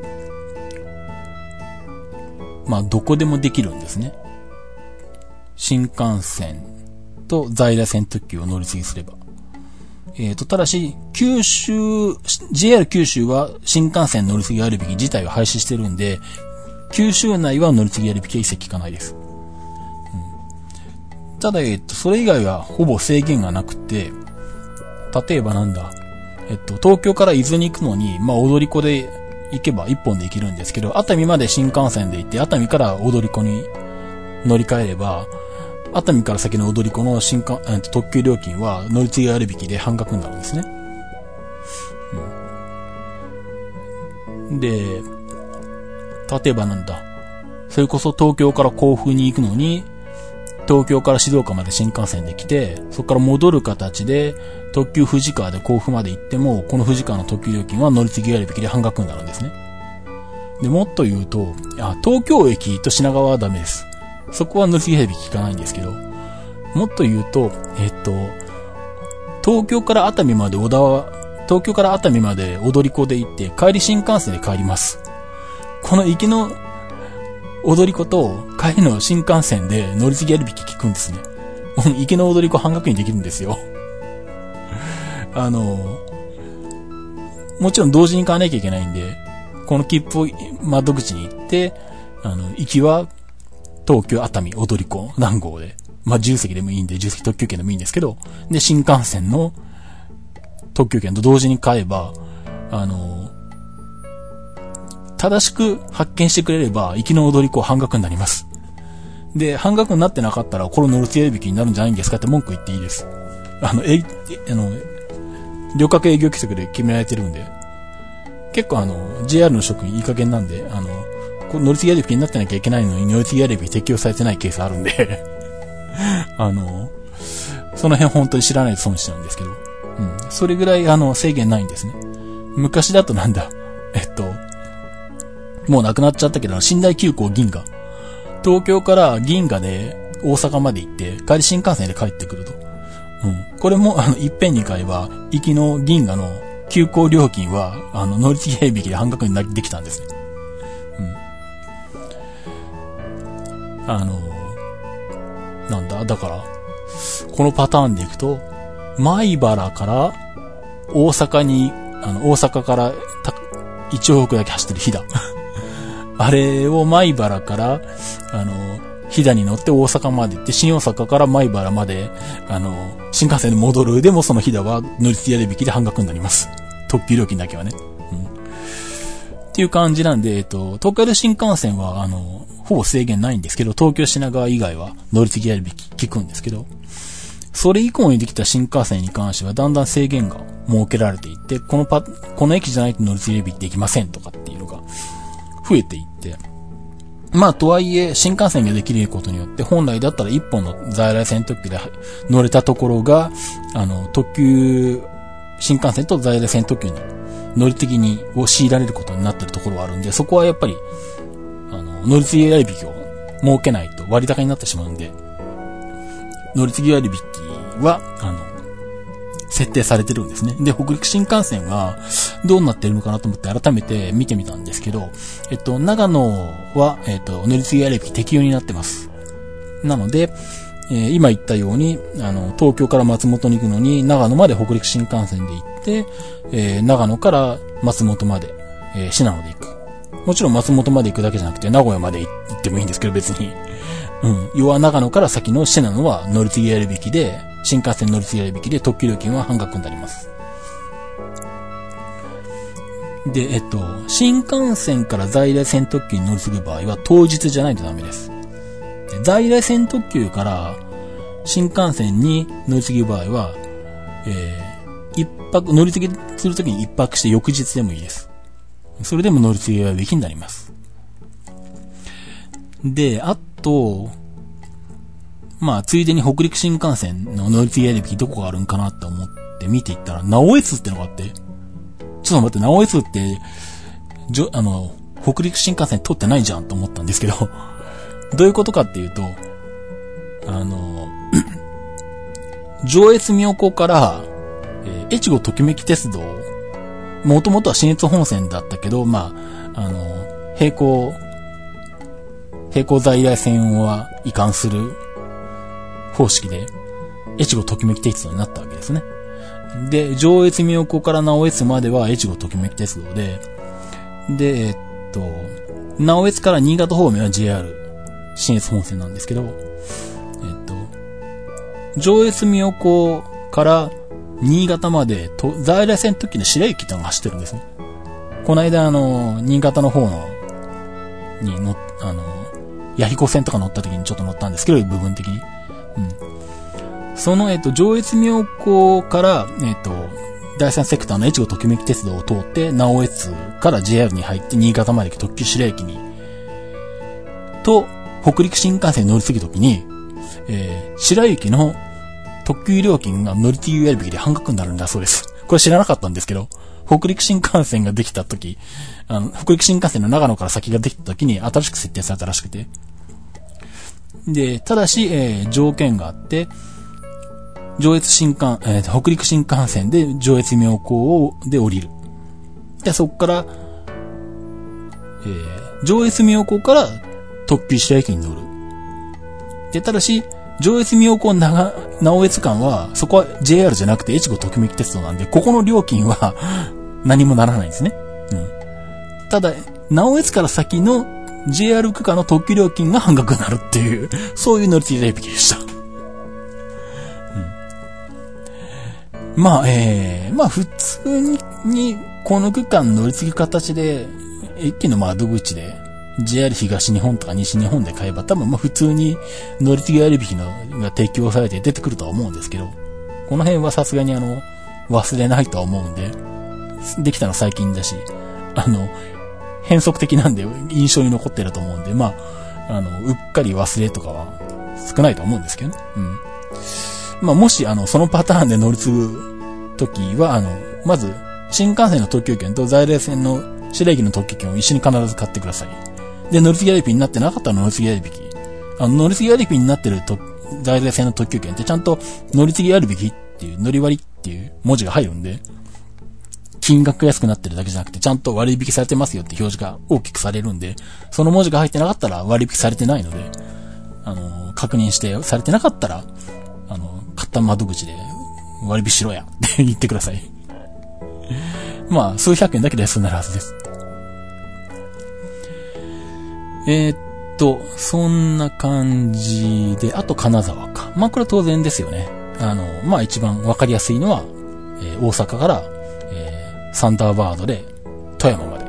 ー、まあ、どこでもできるんですね。新幹線と在来線特急を乗り継ぎすれば。えーと、ただし、九州、ジェイアール 九州は新幹線乗り継ぎ割引自体は廃止してるんで、九州内は乗り継ぎ割引は一切効かないです。うん、ただ、えーと、それ以外はほぼ制限がなくて、例えばなんだ、えっと、東京から伊豆に行くのに、まあ、踊り子で行けば一本で行けるんですけど、熱海まで新幹線で行って、熱海から踊り子に乗り換えれば、熱海から先の踊り子の新幹、えっと、特急料金は乗り継ぎ割引で半額になるんですね。うん、で、例えばなんだ、それこそ東京から甲府に行くのに、東京から静岡まで新幹線で来て、そこから戻る形で、特急富士川で甲府まで行っても、この富士川の特急料金は乗り継ぎ割引で半額になるんですね。で、もっと言うと、あ、東京駅と品川はダメです。そこは乗り継ぎ割引効かないんですけど、もっと言うと、えっと、東京から熱海まで小田は、東京から熱海まで踊り子で行って、帰り新幹線で帰ります。この行きの、踊り子と帰りの新幹線で乗り継ぎ割引聞くんですね。行きの踊り子半額にできるんですよ。あの、もちろん同時に買わなきゃいけないんで、この切符を窓口に行って、あの、行きは東京熱海踊り子何号で、まあ、自由席でもいいんで、自由席特急券でもいいんですけど、で、新幹線の特急券と同時に買えば、あの、正しく発見してくれれば、行きの踊り子半額になります。で、半額になってなかったら、これ乗り継ぎ割引になるんじゃないんですかって文句言っていいです。あの、え、あの、旅客営業規則で決められてるんで、結構あの、ジェイアール の職員いい加減なんで、あの、これ乗り継ぎ割引になってなきゃいけないのに乗り継ぎ割引適用されてないケースあるんで、あの、その辺本当に知らないと損しちゃうんですけど、うん。それぐらいあの、制限ないんですね。昔だとなんだ、えっと、もうなくなっちゃったけど、寝台急行銀河。東京から銀河で大阪まで行って、帰り新幹線で帰ってくると。うん。これも、あの、いっぺんに買えば、行きの銀河の急行料金は、あの、乗り継ぎ割引で半額になってきたんですね。あのなんだだからこのパターンでいくと米原から大阪にあの大阪から一往復だけ走ってる飛騨あれを米原からあの飛騨に乗って大阪まで行って新大阪から米原まであの新幹線で戻る。でもその飛騨は乗り継ぎ引きで半額になります。特急料金だけはね、うん、っていう感じなんで、えっと、東海道新幹線はあのほぼ制限ないんですけど、東京品川以外は乗り継ぎ引き効くんですけど、それ以降にできた新幹線に関してはだんだん制限が設けられていって、このパこの駅じゃないと乗り継ぎ引きできませんとかっていうのが増えていって、まあとはいえ新幹線ができることによって本来だったら一本の在来線特急で乗れたところがあの特急新幹線と在来線特急に乗り継ぎにを強いられることになっているところはあるんで、そこはやっぱりあの乗り継ぎ割引を設けないと割高になってしまうんで、乗り継ぎ割引はあの設定されてるんですね。で、北陸新幹線はどうなってるのかなと思って改めて見てみたんですけど、えっと、長野は、えっと、乗り継ぎ割引適用になってます。なので、えー、今言ったように、あの、東京から松本に行くのに、長野まで北陸新幹線で行って、えー、長野から松本まで、えー、信濃で行く。もちろん松本まで行くだけじゃなくて、名古屋まで行ってもいいんですけど、別に。うん。要は長野から先の信濃は乗り継ぎ割引で、新幹線乗り継ぎ割引で特急料金は半額になります。で、えっと、新幹線から在来線特急に乗り継ぐ場合は当日じゃないとダメです。で、在来線特急から新幹線に乗り継ぐ場合は、えー、一泊、乗り継ぎするときに一泊して翌日でもいいです。それでも乗り継ぎ割引になります。で、あと、まあ、ついでに北陸新幹線の乗り継ぎ割引どこがあるんかなって思って見ていったら、直江津ってのがあって、ちょっと待って、直江津って、じょ、あの、北陸新幹線通ってないじゃんと思ったんですけど、どういうことかっていうと、あの、上越妙高から、えー、越後ときめき鉄道、もともとは新越本線だったけど、まあ、あの、並行、並行在来線は移管する、方式で、越後ときめき鉄道になったわけですね。で、上越妙高から直江津までは越後ときめき鉄道で、で、えっと、直江津から新潟方面は ジェイアール、新越本線なんですけど、えっと、上越妙高から新潟まで、と在来線の時の白雪ってのが走ってるんですね。この間、あの、新潟の方の、に乗っ、あの、弥彦線とか乗った時にちょっと乗ったんですけど、部分的に。うん、その、えっと、上越妙高から、えっと、第三セクターの越後ときめき鉄道を通って、直江津から ジェイアール に入って、新潟まで行く特急白駅に、と、北陸新幹線に乗り継ぐときに、えー、白駅の特急料金が乗り継ぎ割引で半額になるんだそうです。これ知らなかったんですけど、北陸新幹線ができたとき、あの、北陸新幹線の長野から先ができたときに、新しく設定されたらしくて、で、ただし、えー、条件があって、上越新幹、えー、北陸新幹線で上越妙高を、で降りる。で、そこから、えー、上越妙高から特急白駅に乗る。で、ただし、上越妙高長、直江津間は、そこは ジェイアール じゃなくて越後ときめき鉄道なんで、ここの料金は何もならないんですね。うん。ただ、直江津から先のジェイアール 区間の特急料金が半額になるっていう、そういう乗り継ぎ割引でした。うん、まあ、ええー、まあ普通にこの区間乗り継ぎ形で、駅の窓口で ジェイアール 東日本とか西日本で買えば多分まあ普通に乗り継ぎ割引のが提供されて出てくるとは思うんですけど、この辺はさすがにあの、忘れないとは思うんで、できたの最近だし、あの、変則的なんで印象に残ってると思うんで、まあ、あの、うっかり忘れとかは少ないと思うんですけどね。うん。まあ、もし、あの、そのパターンで乗り継ぐときは、あの、まず、新幹線の特急券と在来線の白駅の特急券を一緒に必ず買ってください。で、乗り継ぎ割引になってなかったら乗り継ぎ割引。あの、乗り継ぎ割引になってると、在来線の特急券ってちゃんと乗り継ぎ割引っていう、乗り割りっていう文字が入るんで、金額が安くなってるだけじゃなくて、ちゃんと割引されてますよって表示が大きくされるんで、その文字が入ってなかったら割引されてないので、確認してされてなかったら、あの、買った窓口で割引しろやって言ってください。まあ、数百円だけで安くなるはずです。えー、っと、そんな感じで、あと金沢か。まあ、これは当然ですよね。あの、まあ一番わかりやすいのは、えー、大阪から、えー、サンダーバードで富山まで。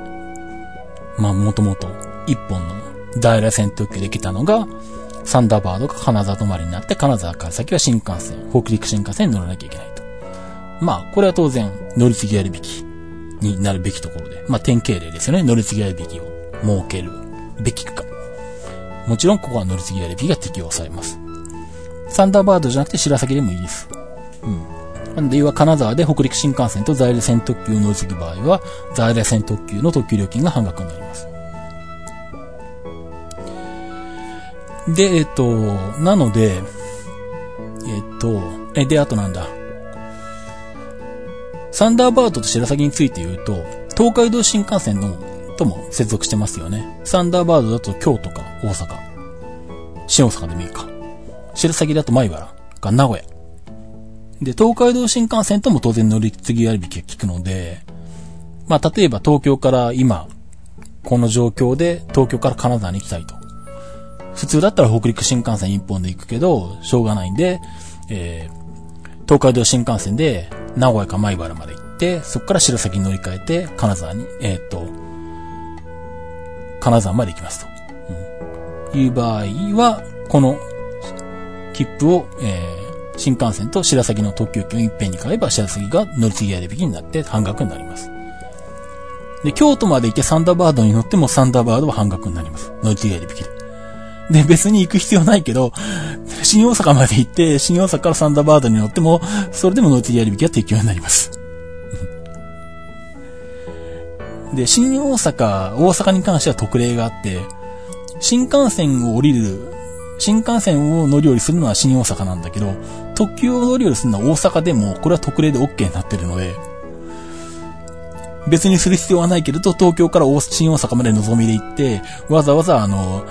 まあ、もともと一本の在来線特急で来たのが、サンダーバードが金沢止まりになって、金沢から先は新幹線、北陸新幹線に乗らなきゃいけないと。まあ、これは当然、乗り継ぎ割引になるべきところで、まあ、典型例ですよね。乗り継ぎ割引を設けるべきか。もちろん、ここは乗り継ぎ割引が適用されます。サンダーバードじゃなくて、白崎でもいいです。うん。なんで、要は金沢で北陸新幹線と在来線特急を乗り継ぐ場合は、在来線特急の特急料金が半額になります。で、えっと、なので、えっと、え、で、あとなんだ。サンダーバードと白崎について言うと、東海道新幹線のとも接続してますよね。サンダーバードだと京都か大阪、新大阪でもいいか。白崎だと米原か名古屋。で、東海道新幹線とも当然乗り継ぎ割引が効くので、まあ、例えば東京から今、この状況で東京から金沢に行きたいと。普通だったら北陸新幹線一本で行くけど、しょうがないんで、えー、東海道新幹線で名古屋か米原まで行って、そこから白崎に乗り換えて、金沢に、えー、っと、金沢まで行きますと。うん、いう場合は、この切符を、えー、新幹線と白崎の特急券をいっぺんに買えば、白崎が乗り継ぎ割引になって半額になります。で、京都まで行ってサンダーバードに乗ってもサンダーバードは半額になります。乗り継ぎ割引で。で、別に行く必要ないけど、新大阪まで行って、新大阪からサンダーバードに乗っても、それでも乗り継ぎ割引が適用になります。で、新大阪、大阪に関しては特例があって、新幹線を降りる、新幹線を乗り降りするのは新大阪なんだけど、特急を乗り降りするのは大阪でも、これは特例で OK になってるので、別にする必要はないけれど、東京から大新大阪まで望みで行って、わざわざあの、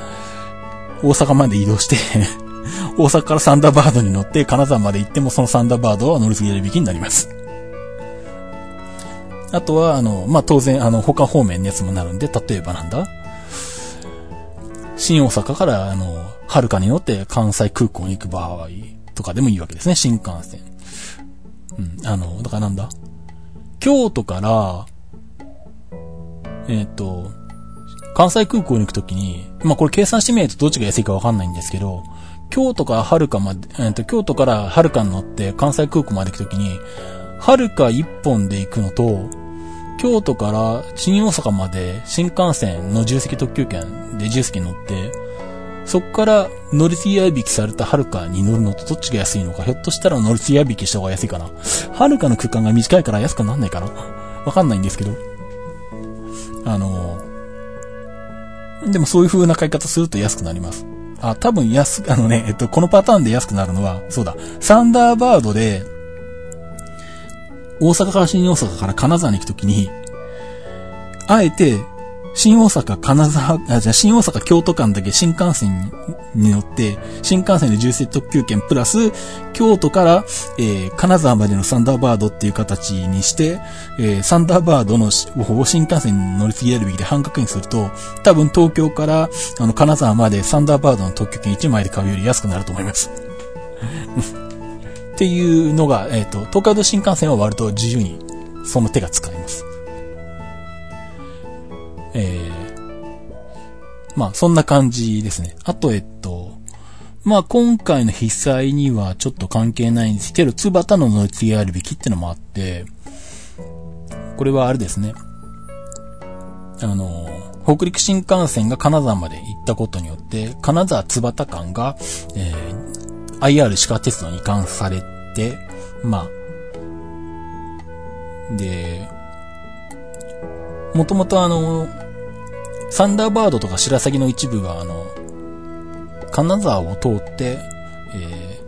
大阪まで移動して、大阪からサンダーバードに乗って金沢まで行ってもそのサンダーバードは乗り継ぎ割引になります。あとは、あの、まあ、当然、あの、他方面のやつもなるんで、例えばなんだ新大阪から、あの、遥かに乗って関西空港に行く場合とかでもいいわけですね、新幹線。うん、あの、だからなんだ京都から、えっと、関西空港に行くときに、まあ、これ計算してみないとどっちが安いかわかんないんですけど、京都から遥かまで、えっと、京都から遥かに乗って関西空港まで行くときに、遥か一本で行くのと、京都から新大阪まで新幹線の自由席特急券で自由席に乗って、そこから乗り継ぎ割引された遥かに乗るのとどっちが安いのか、ひょっとしたら乗り継ぎ割引した方が安いかな。遥かの空間が短いから安くなんないかな。わかんないんですけど。あのー、でもそういう風な買い方すると安くなります。あ、多分安、あのね、えっと、このパターンで安くなるのは、そうだ、サンダーバードで、大阪から新大阪から金沢に行くときに、あえて、新大阪、金沢、あ、じゃあ新大阪、京都間だけ新幹線に乗って、新幹線で自由席特急券プラス、京都から、えー、金沢までのサンダーバードっていう形にして、えー、サンダーバードの方を新幹線に乗り継ぎ割引で半額にすると、多分東京から、あの、金沢までサンダーバードの特急券いちまいで買うより安くなると思います。っていうのが、えっと、東海道新幹線は割と自由に、その手が使えます。えー、まあ、そんな感じですね。あと、えっと、まあ、今回の被災にはちょっと関係ないんですけど、津端の乗り継ぎ割引ってのもあって、これはあれですね。あの、北陸新幹線が金沢まで行ったことによって、金沢津端間が、えー、アイアール 鹿鉄道に移管されて、まあ、で、もともとあの、サンダーバードとか白崎の一部があの、金沢を通って、え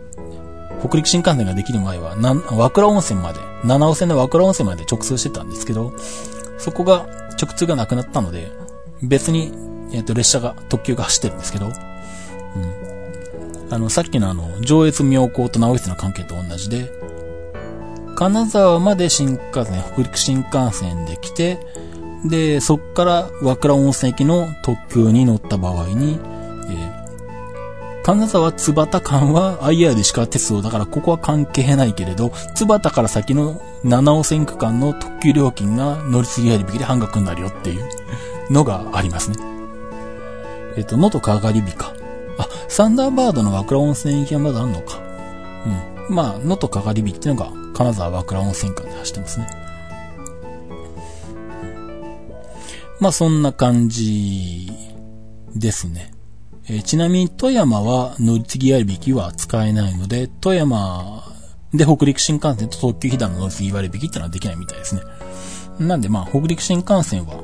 ー、北陸新幹線ができる前は、な、和倉温泉まで、七尾線の和倉温泉まで直通してたんですけど、そこが、直通がなくなったので、別に、えっと、列車が、特急が走ってるんですけど、あの、さっきのあの、上越妙高と直江津の関係と同じで、金沢まで新幹線、北陸新幹線で来て、で、そっから和倉温泉駅の特急に乗った場合に、えー、金沢津幡間は アイアール 石川鉄道だからここは関係ないけれど、津幡から先の七尾線区間の特急料金が乗り継ぎ割引で半額になるよっていうのがありますね。えっ、ー、と、能登かがり火か。あ、サンダーバードの和倉温泉駅はまだあんのか。うん。まあ、能登かがり火っていうのが金沢和倉温泉間で走ってますね。まあそんな感じですね。えー、ちなみに富山は乗り継ぎ割引は使えないので、富山で北陸新幹線と特急ひだの乗り継ぎ割引ってのはできないみたいですね。なんでまあ北陸新幹線は、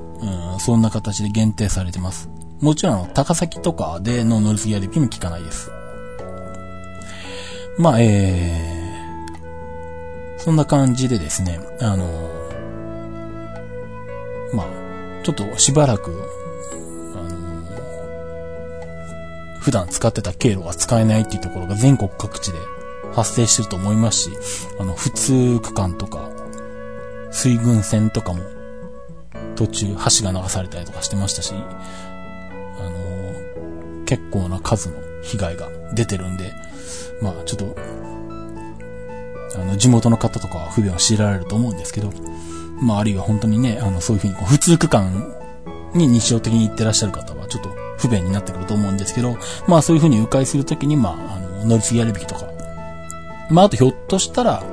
うん、そんな形で限定されてます。もちろん高崎とかでの乗り継ぎ割引も効かないです。まあえー、そんな感じでですね、あのー、まあちょっとしばらく、あのー、普段使ってた経路が使えないっていうところが全国各地で発生してると思いますし、あの、普通区間とか、水郡線とかも途中橋が流されたりとかしてましたし、あのー、結構な数の被害が出てるんで、まあちょっと、あの、地元の方とかは不便を強いられると思うんですけど、まあ、あるいは本当にね、あの、そういうふうに、普通区間に日常的に行ってらっしゃる方は、ちょっと不便になってくると思うんですけど、まあ、そういうふうに迂回するときに、まあ、あの、乗り継ぎ割引とか。まあ、あと、ひょっとしたら、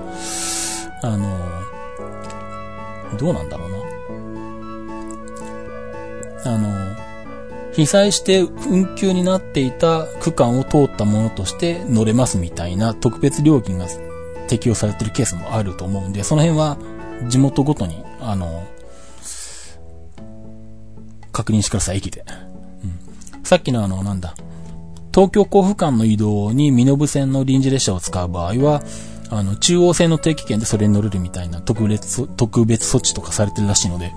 あの、どうなんだろうな。あの、被災して運休になっていた区間を通ったものとして乗れますみたいな特別料金が適用されてるケースもあると思うんで、その辺は、地元ごとに、あの、確認してください、駅で。うん、さっきのあの、なんだ、東京甲府間の移動に身延線の臨時列車を使う場合は、あの、中央線の定期券でそれに乗れるみたいな特別、特別措置とかされてるらしいので、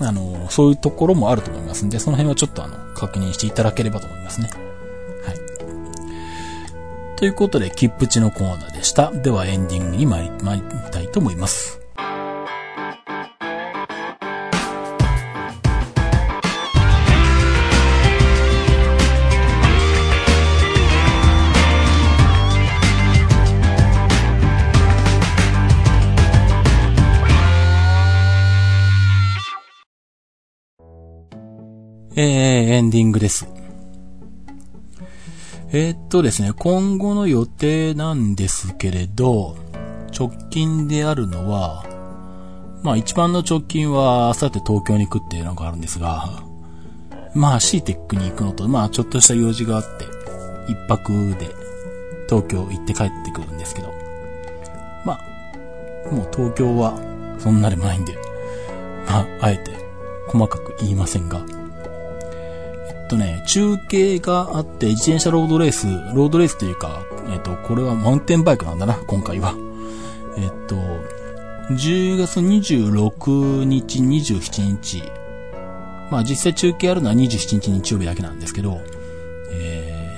うん、あの、そういうところもあると思いますんで、その辺はちょっとあの、確認していただければと思いますね。ということで、きっぷちのコーナーでした。ではエンディングに参り、参りたいと思います。えー、エンディングです。えー、っとですね、今後の予定なんですけれど、直近であるのは、まあ一番の直近は、あさって東京に行くっていうのがあるんですが、まあシーテックに行くのと、まあちょっとした用事があって、一泊で東京行って帰ってくるんですけど、まあ、もう東京はそんなでもないんで、まああえて細かく言いませんが、えっとね、中継があって、自転車ロードレース、ロードレースというか、えっと、これはマウンテンバイクなんだな、今回は。えっと、じゅうがつにじゅうろくにち、にじゅうしちにち。まあ、実際中継あるのはにじゅうしちにち日曜日だけなんですけど、え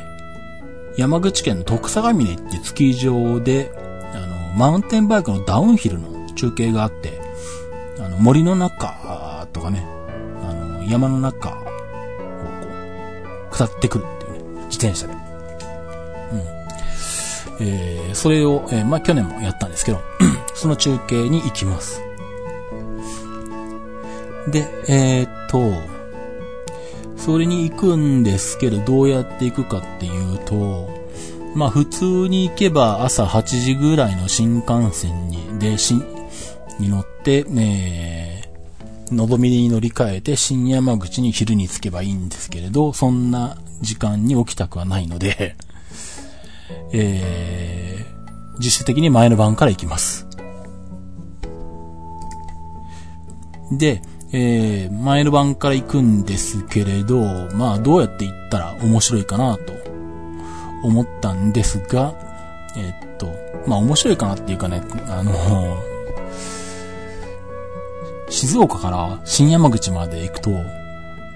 ー、山口県の徳相模根っていうスキー場で、あの、マウンテンバイクのダウンヒルの中継があって、あの、森の中とかね、あの、山の中、下ってくるっていうね、自転車で。うん。えー、それを、えー、まあ、去年もやったんですけど、その中継に行きます。で、えー、っと、それに行くんですけど、どうやって行くかっていうと、まあ、普通に行けば朝はちじぐらいの新幹線に、で、し、に乗って、えー、のぞみに乗り換えて新山口に昼に着けばいいんですけれど、そんな時間に起きたくはないので、えー、自主的に前の晩から行きます。で、えー、前の晩から行くんですけれど、まあどうやって行ったら面白いかなと思ったんですが、えー、っと、まあ面白いかなっていうかね、あのー、静岡から新山口まで行くと、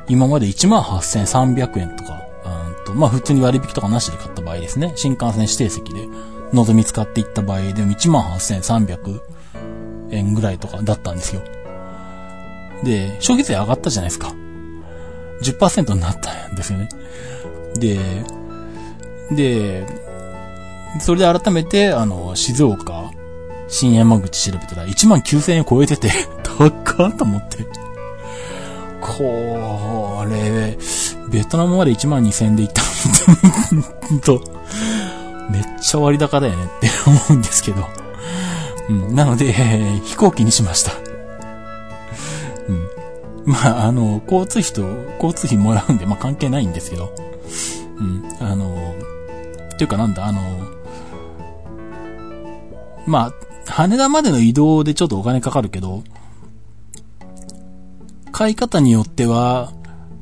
今までいちまんはっせんさんびゃくえんとか、うんとと、まあ普通に割引とかなしで買った場合ですね、新幹線指定席でのぞみ使っていった場合でも いちまんはっせんさんびゃくえんぐらいとかだったんですよ。で、消費税上がったじゃないですか。じゅっパーセント になったんですよね。で、で、それで改めて、あの、静岡、新山口調べたら いちまんきゅうせんえん超えてて、高っと思って。これ、ベトナムまで いちまんにせんえんで行ったと、めっちゃ割高だよねって思うんですけど。うん、なので、飛行機にしました。うん、まあ、あの、交通費と、交通費もらうんで、まあ、関係ないんですけど。うん、あの、っていうかなんだ、あの、まあ、羽田までの移動でちょっとお金かかるけど、買い方によっては、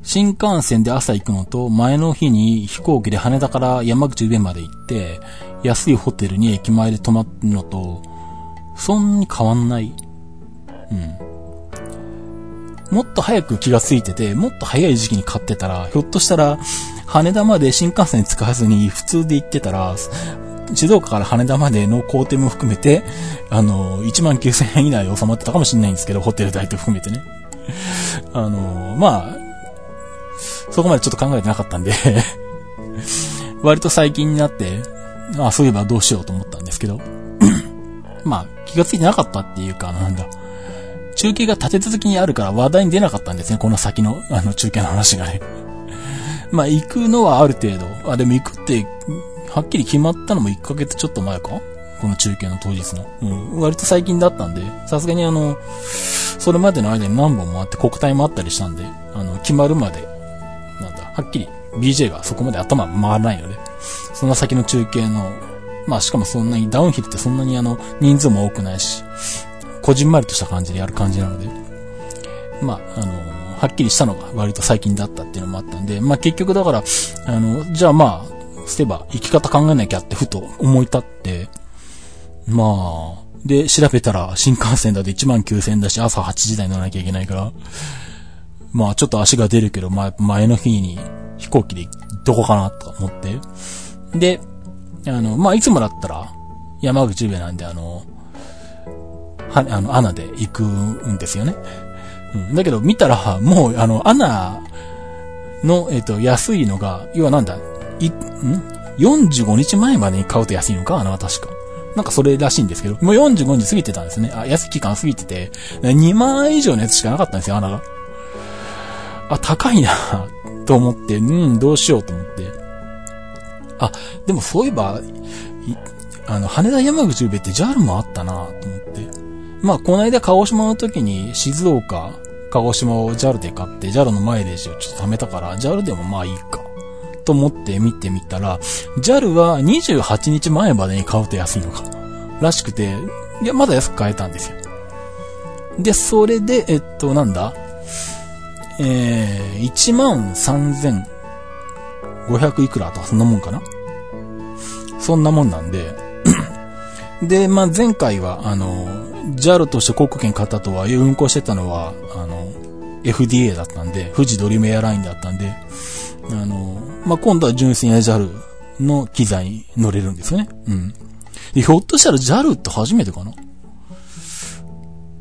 新幹線で朝行くのと、前の日に飛行機で羽田から山口上まで行って、安いホテルに駅前で泊まるのと、そんなに変わんない。うん。もっと早く気がついてて、もっと早い時期に買ってたら、ひょっとしたら、羽田まで新幹線使わずに普通で行ってたら、静岡から羽田までの工程も含めて、あの、いちまんきゅうせんえん以内で収まってたかもしれないんですけど、ホテル代と含めてね。あの、まあ、そこまでちょっと考えてなかったんで、割と最近になって、あ、そういえばどうしようと思ったんですけど、まあ、気がついてなかったっていうか、なんだ。中継が立て続きにあるから話題に出なかったんですね、この先の、あの、中継の話がね。まあ、行くのはある程度。あ、でも行くって、はっきり決まったのもいっかげつちょっと前か？この中継の当日の。うん。割と最近だったんで、さすがにあの、それまでの間に何本もあって国体もあったりしたんで、あの、決まるまで、なんだ、はっきり ビージェー がそこまで頭回らないので、その先の中継の、まあ、しかもそんなにダウンヒルってそんなにあの、人数も多くないし、こじんまりとした感じでやる感じなので、まあ、あの、はっきりしたのが割と最近だったっていうのもあったんで、まあ結局だから、あの、じゃあまあ、すれば生き方考えなきゃってふと思い立って、まあ、で、調べたら新幹線だって いちまんきゅうせんえんだし、朝はちじ台乗らなきゃいけないから、まあちょっと足が出るけど、まあ前の日に飛行機でどこかなと思って、で、あの、まあいつもだったら山口上なんであの、は、あの、アナで行くんですよね。うん、だけど、見たら、もう、あの、アナの、えっと、安いのが、要はなんだ、い、ん ?よんじゅうごにちまえまでに買うと安いのかアナは確か。なんかそれらしいんですけど、もうよんじゅうごにち過ぎてたんですね。あ、安い期間過ぎてて、にまんえん以上のやつしかなかったんですよ、アナが。あ、高いなと思って、うん、どうしようと思って。あ、でもそういえば、あの、羽田山口宇部って ジャル もあったなと思って。まあ、この間、鹿児島の時に、静岡、鹿児島を ジャル で買って、ジャル のマイレージをちょっと貯めたから、ジャル でもまあいいか、と思って見てみたら、ジャル はにじゅうはちにちまえまでに買うと安いのか、らしくて、いや、まだ安く買えたんですよ。で、それで、えっと、なんだ、えー、いちまんさんぜんごひゃく いくらとか、そんなもんかな？そんなもんなんで、で、まあ、前回は、あの、ジャル として航空券買ったとは、運航してたのは、あの、エフディーエー だったんで、富士ドリームエアラインだったんで、あの、まあ、今度は純粋な ジャル の機材に乗れるんですよね。うん。で、ひょっとしたら ジャル って初めてかな？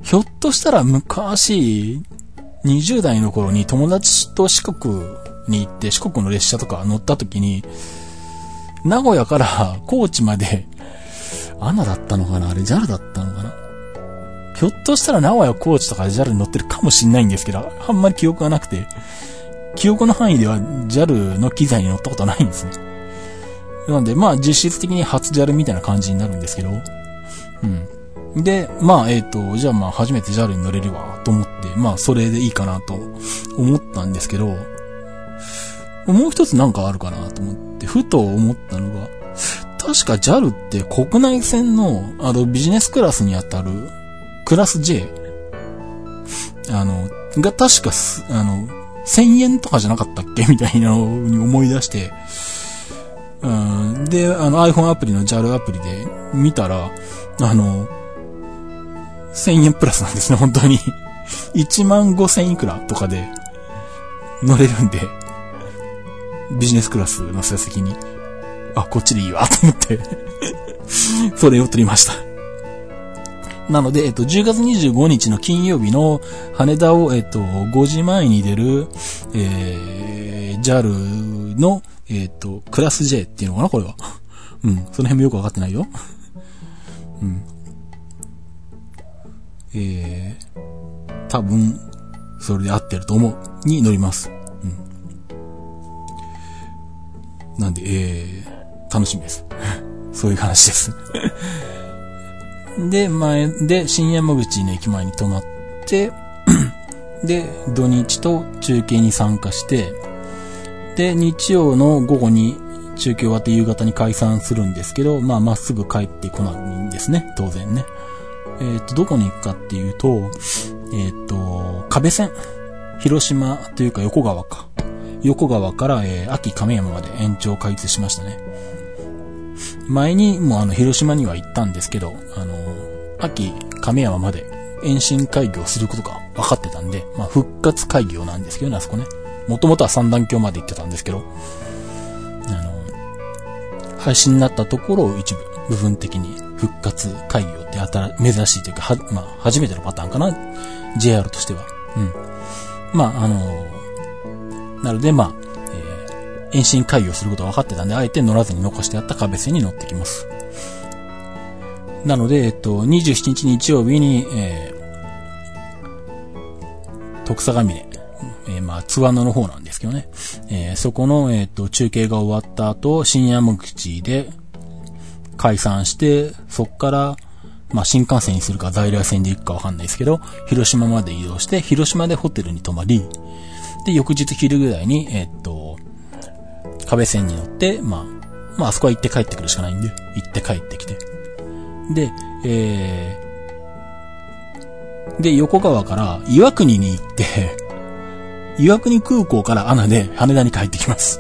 ひょっとしたら昔、にじゅう代の頃に友達と四国に行って、四国の列車とか乗った時に、名古屋から高知まで、アナだったのかな？あれ ジャル だったのかな？ひょっとしたら名古屋高知とか ジャル に乗ってるかもしんないんですけど、あんまり記憶がなくて、記憶の範囲では ジャル の機材に乗ったことないんですね。なんで、まあ実質的に初 ジャル みたいな感じになるんですけど、うん。で、まあえっと、じゃあまあ初めて ジャル に乗れるわと思って、まあそれでいいかなと思ったんですけど、もう一つなんかあるかなと思って、ふと思ったのが、確か ジャル って国内線の、あのビジネスクラスにあたる、クラス ジェイ あのが確かあのせんえんとかじゃなかったっけみたいなのに思い出して、うん、であの iPhone アプリの ジャル アプリで見たらあのせんえんプラスなんですね、本当にいちまんごせんいくらとかで乗れるんで、ビジネスクラスの座席に、あ、こっちでいいわと思って、それを取りました。なので、えっと、じゅうがつにじゅうごにちの金曜日の羽田を、えっと、ごじまえに出る、えー、ジャル の、えっと、クラス ジェイ っていうのかな、これは。うん、その辺もよくわかってないよ。うん。えー、多分、それで合ってると思う、に乗ります。うん。なんで、えー、楽しみです。そういう話です。で、前で、新山口の駅前に泊まって、で、土日と中継に参加して、で、日曜の午後に中継終わって夕方に解散するんですけど、まあ、まっすぐ帰ってこないんですね、当然ね。えーと、どこに行くかっていうと、えーと、可部線。広島というか横川か。横川から、えー、安芸亀山まで延長開通しましたね。前にもうあの広島には行ったんですけど、あのー、安芸亀山まで延伸開業することが分かってたんで、まあ復活開業なんですけどね、あそこね。もともとは三段橋まで行ってたんですけど、あのー、廃止になったところを一部、部分的に復活開業って新、珍しいというか、は、まあ初めてのパターンかな、ジェイアール としては。うん。まああのー、なので、まあ、えー、延伸開業することは分かってたんで、あえて乗らずに残してあった壁線に乗ってきます。なので、えっと、にじゅうしちにち日曜日に、えー、徳佐ヶ峰、えー、まあ、津和野の方なんですけどね、えー、そこの、えっと、中継が終わった後、新山口で解散して、そっから、まあ、新幹線にするか在来線で行くか分かんないですけど、広島まで移動して、広島でホテルに泊まり、で、翌日昼ぐらいに、えー、っと、壁線に乗って、まあ、まあ、あそこは行って帰ってくるしかないんで、行って帰ってきて。で、えー、で、横川から岩国に行って、岩国空港からアナで羽田に帰ってきます。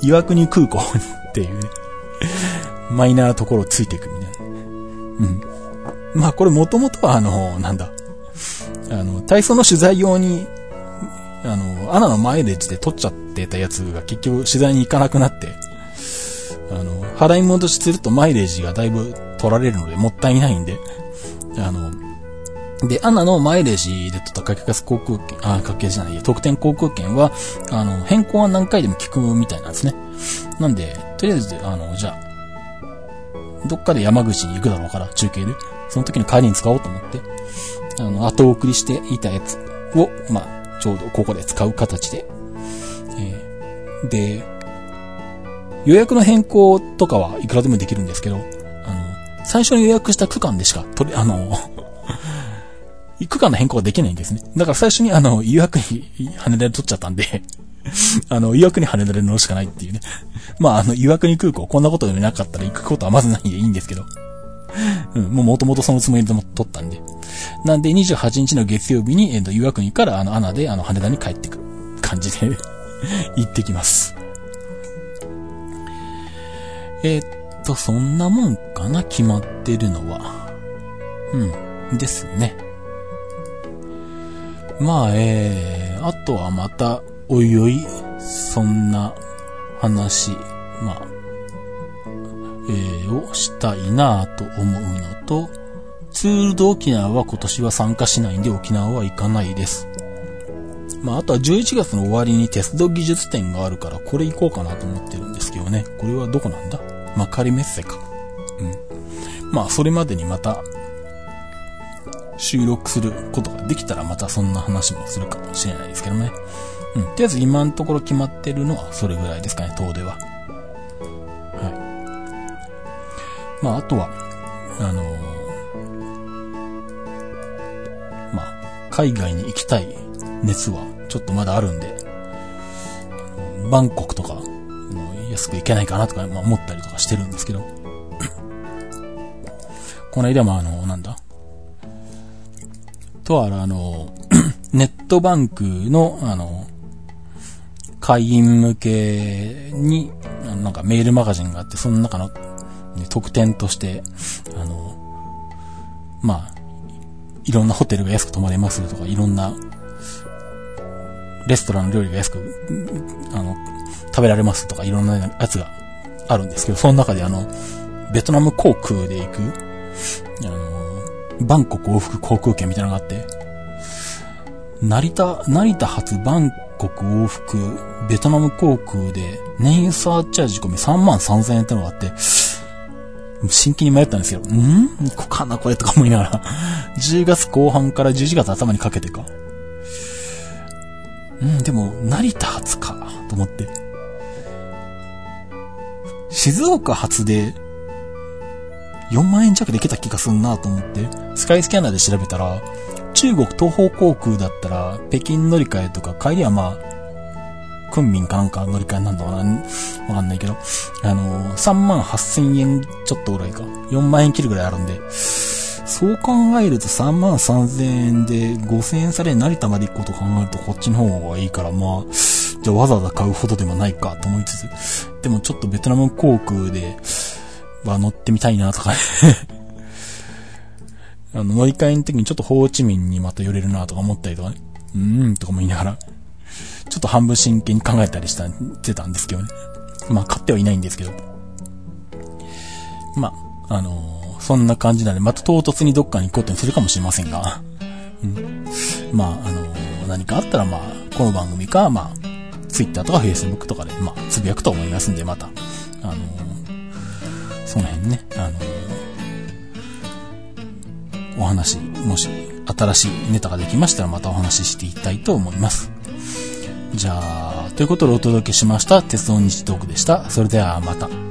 岩国空港っていうね、マイナーなところをついていくみたいな。うん。まあ、これもともとはあの、なんだ、あの、体操の取材用に、あの、アナの前で撮っちゃってたやつが結局取材に行かなくなって、あの、払い戻しするとマイレージがだいぶ取られるのでもったいないんで、あの、で、アナのマイレージで取った格安航空券、あ、格安じゃないや、特典航空券は、あの、変更は何回でも効くみたいなんですね。なんで、とりあえず、あの、じゃあ、どっかで山口に行くだろうから、中継で。その時の帰りに使おうと思って、あの、後送りしていたやつを、まあ、ちょうどここで使う形で、えー。で、予約の変更とかはいくらでもできるんですけど、あの、最初に予約した区間でしか、とり、あの、区間の変更はできないんですね。だから最初にあの、予約に羽田で取っちゃったんで、あの、予約に羽田で乗るしかないっていうね。まあ、あの、予約に空港、こんなことでなかったら行くことはまずないんでいいんですけど。うん、もう元々そのつもりでも取ったんで。なんでにじゅうはちにちの月曜日に、えっと、岩国からあの、アナであの、羽田に帰ってくる感じで、行ってきます。えっと、そんなもんかな、決まってるのは。うん、ですね。まあ、えー、あとはまた、おいおい、そんな話、まあ、をしたいなぁと思うのと、ツールド沖縄は今年は参加しないんで沖縄は行かないです。まああとはじゅういちがつの終わりに鉄道技術展があるからこれ行こうかなと思ってるんですけどね。これはどこなんだ？マカリメッセか。うん。まあそれまでにまた収録することができたらまたそんな話もするかもしれないですけどね。うん。とりあえず今のところ決まってるのはそれぐらいですかね、遠出は。まあ、あとは、あのー、まあ、海外に行きたい熱はちょっとまだあるんで、バンコクとか、安く行けないかなとか、まあ、思ったりとかしてるんですけど、この間もあのー、なんだ、とあるあのー、ネットバンクの、あのー、会員向けに、なんかメールマガジンがあって、その中の、特典として、あの、まあ、いろんなホテルが安く泊まれますとか、いろんな、レストランの料理が安く、あの、食べられますとかいろんなやつがあるんですけど、その中であの、ベトナム航空で行く、あの、バンコク往復航空券みたいなのがあって、成田、成田発バンコク往復、ベトナム航空で燃油サーチャージ込みさんまんさんぜんえんってのがあって、真剣に迷ったんですけど、んーこかなこれとか思いながら、じゅうがつこう半からじゅういちがつあたまにかけてか。うん、でも、成田発か、と思って。静岡発で、よんまんえん弱で行けた気がすんなと思って、スカイスキャナーで調べたら、中国東方航空だったら、北京乗り換えとか、帰りはまあ、昆明かなんか乗り換えなんだかな、わかんないけど、あのー、さんまんはっせんえんちょっとぐらいか、よんまんえん切るぐらいあるんで、そう考えるとさんまんさんぜんえんでごせんえん差で成田まで行こうと考えるとこっちの方がいいから、まあ、じゃあわざわざ買うほどでもないかと思いつつ、でもちょっとベトナム航空では乗ってみたいなとかね。あの、乗り換えの時にちょっとホーチミンにまた寄れるなとか思ったりとかね。うーん、とかも言いながら、ちょっと半分真剣に考えたりした、してたんですけどね。まあ、買ってはいないんですけど。まあ、あのー、そんな感じなんで、また唐突にどっかに行くことにするかもしれませんが、うん、まあ、あのー、何かあったら、まあ、この番組か、まあ、Twitter とか Facebook とかで、まあ、つぶやくと思いますんで、また、あのー、その辺ね、あのー、お話、もし、新しいネタができましたら、またお話ししていきたいと思います。じゃあ、ということでお届けしました、鉄道日トークでした。それでは、また。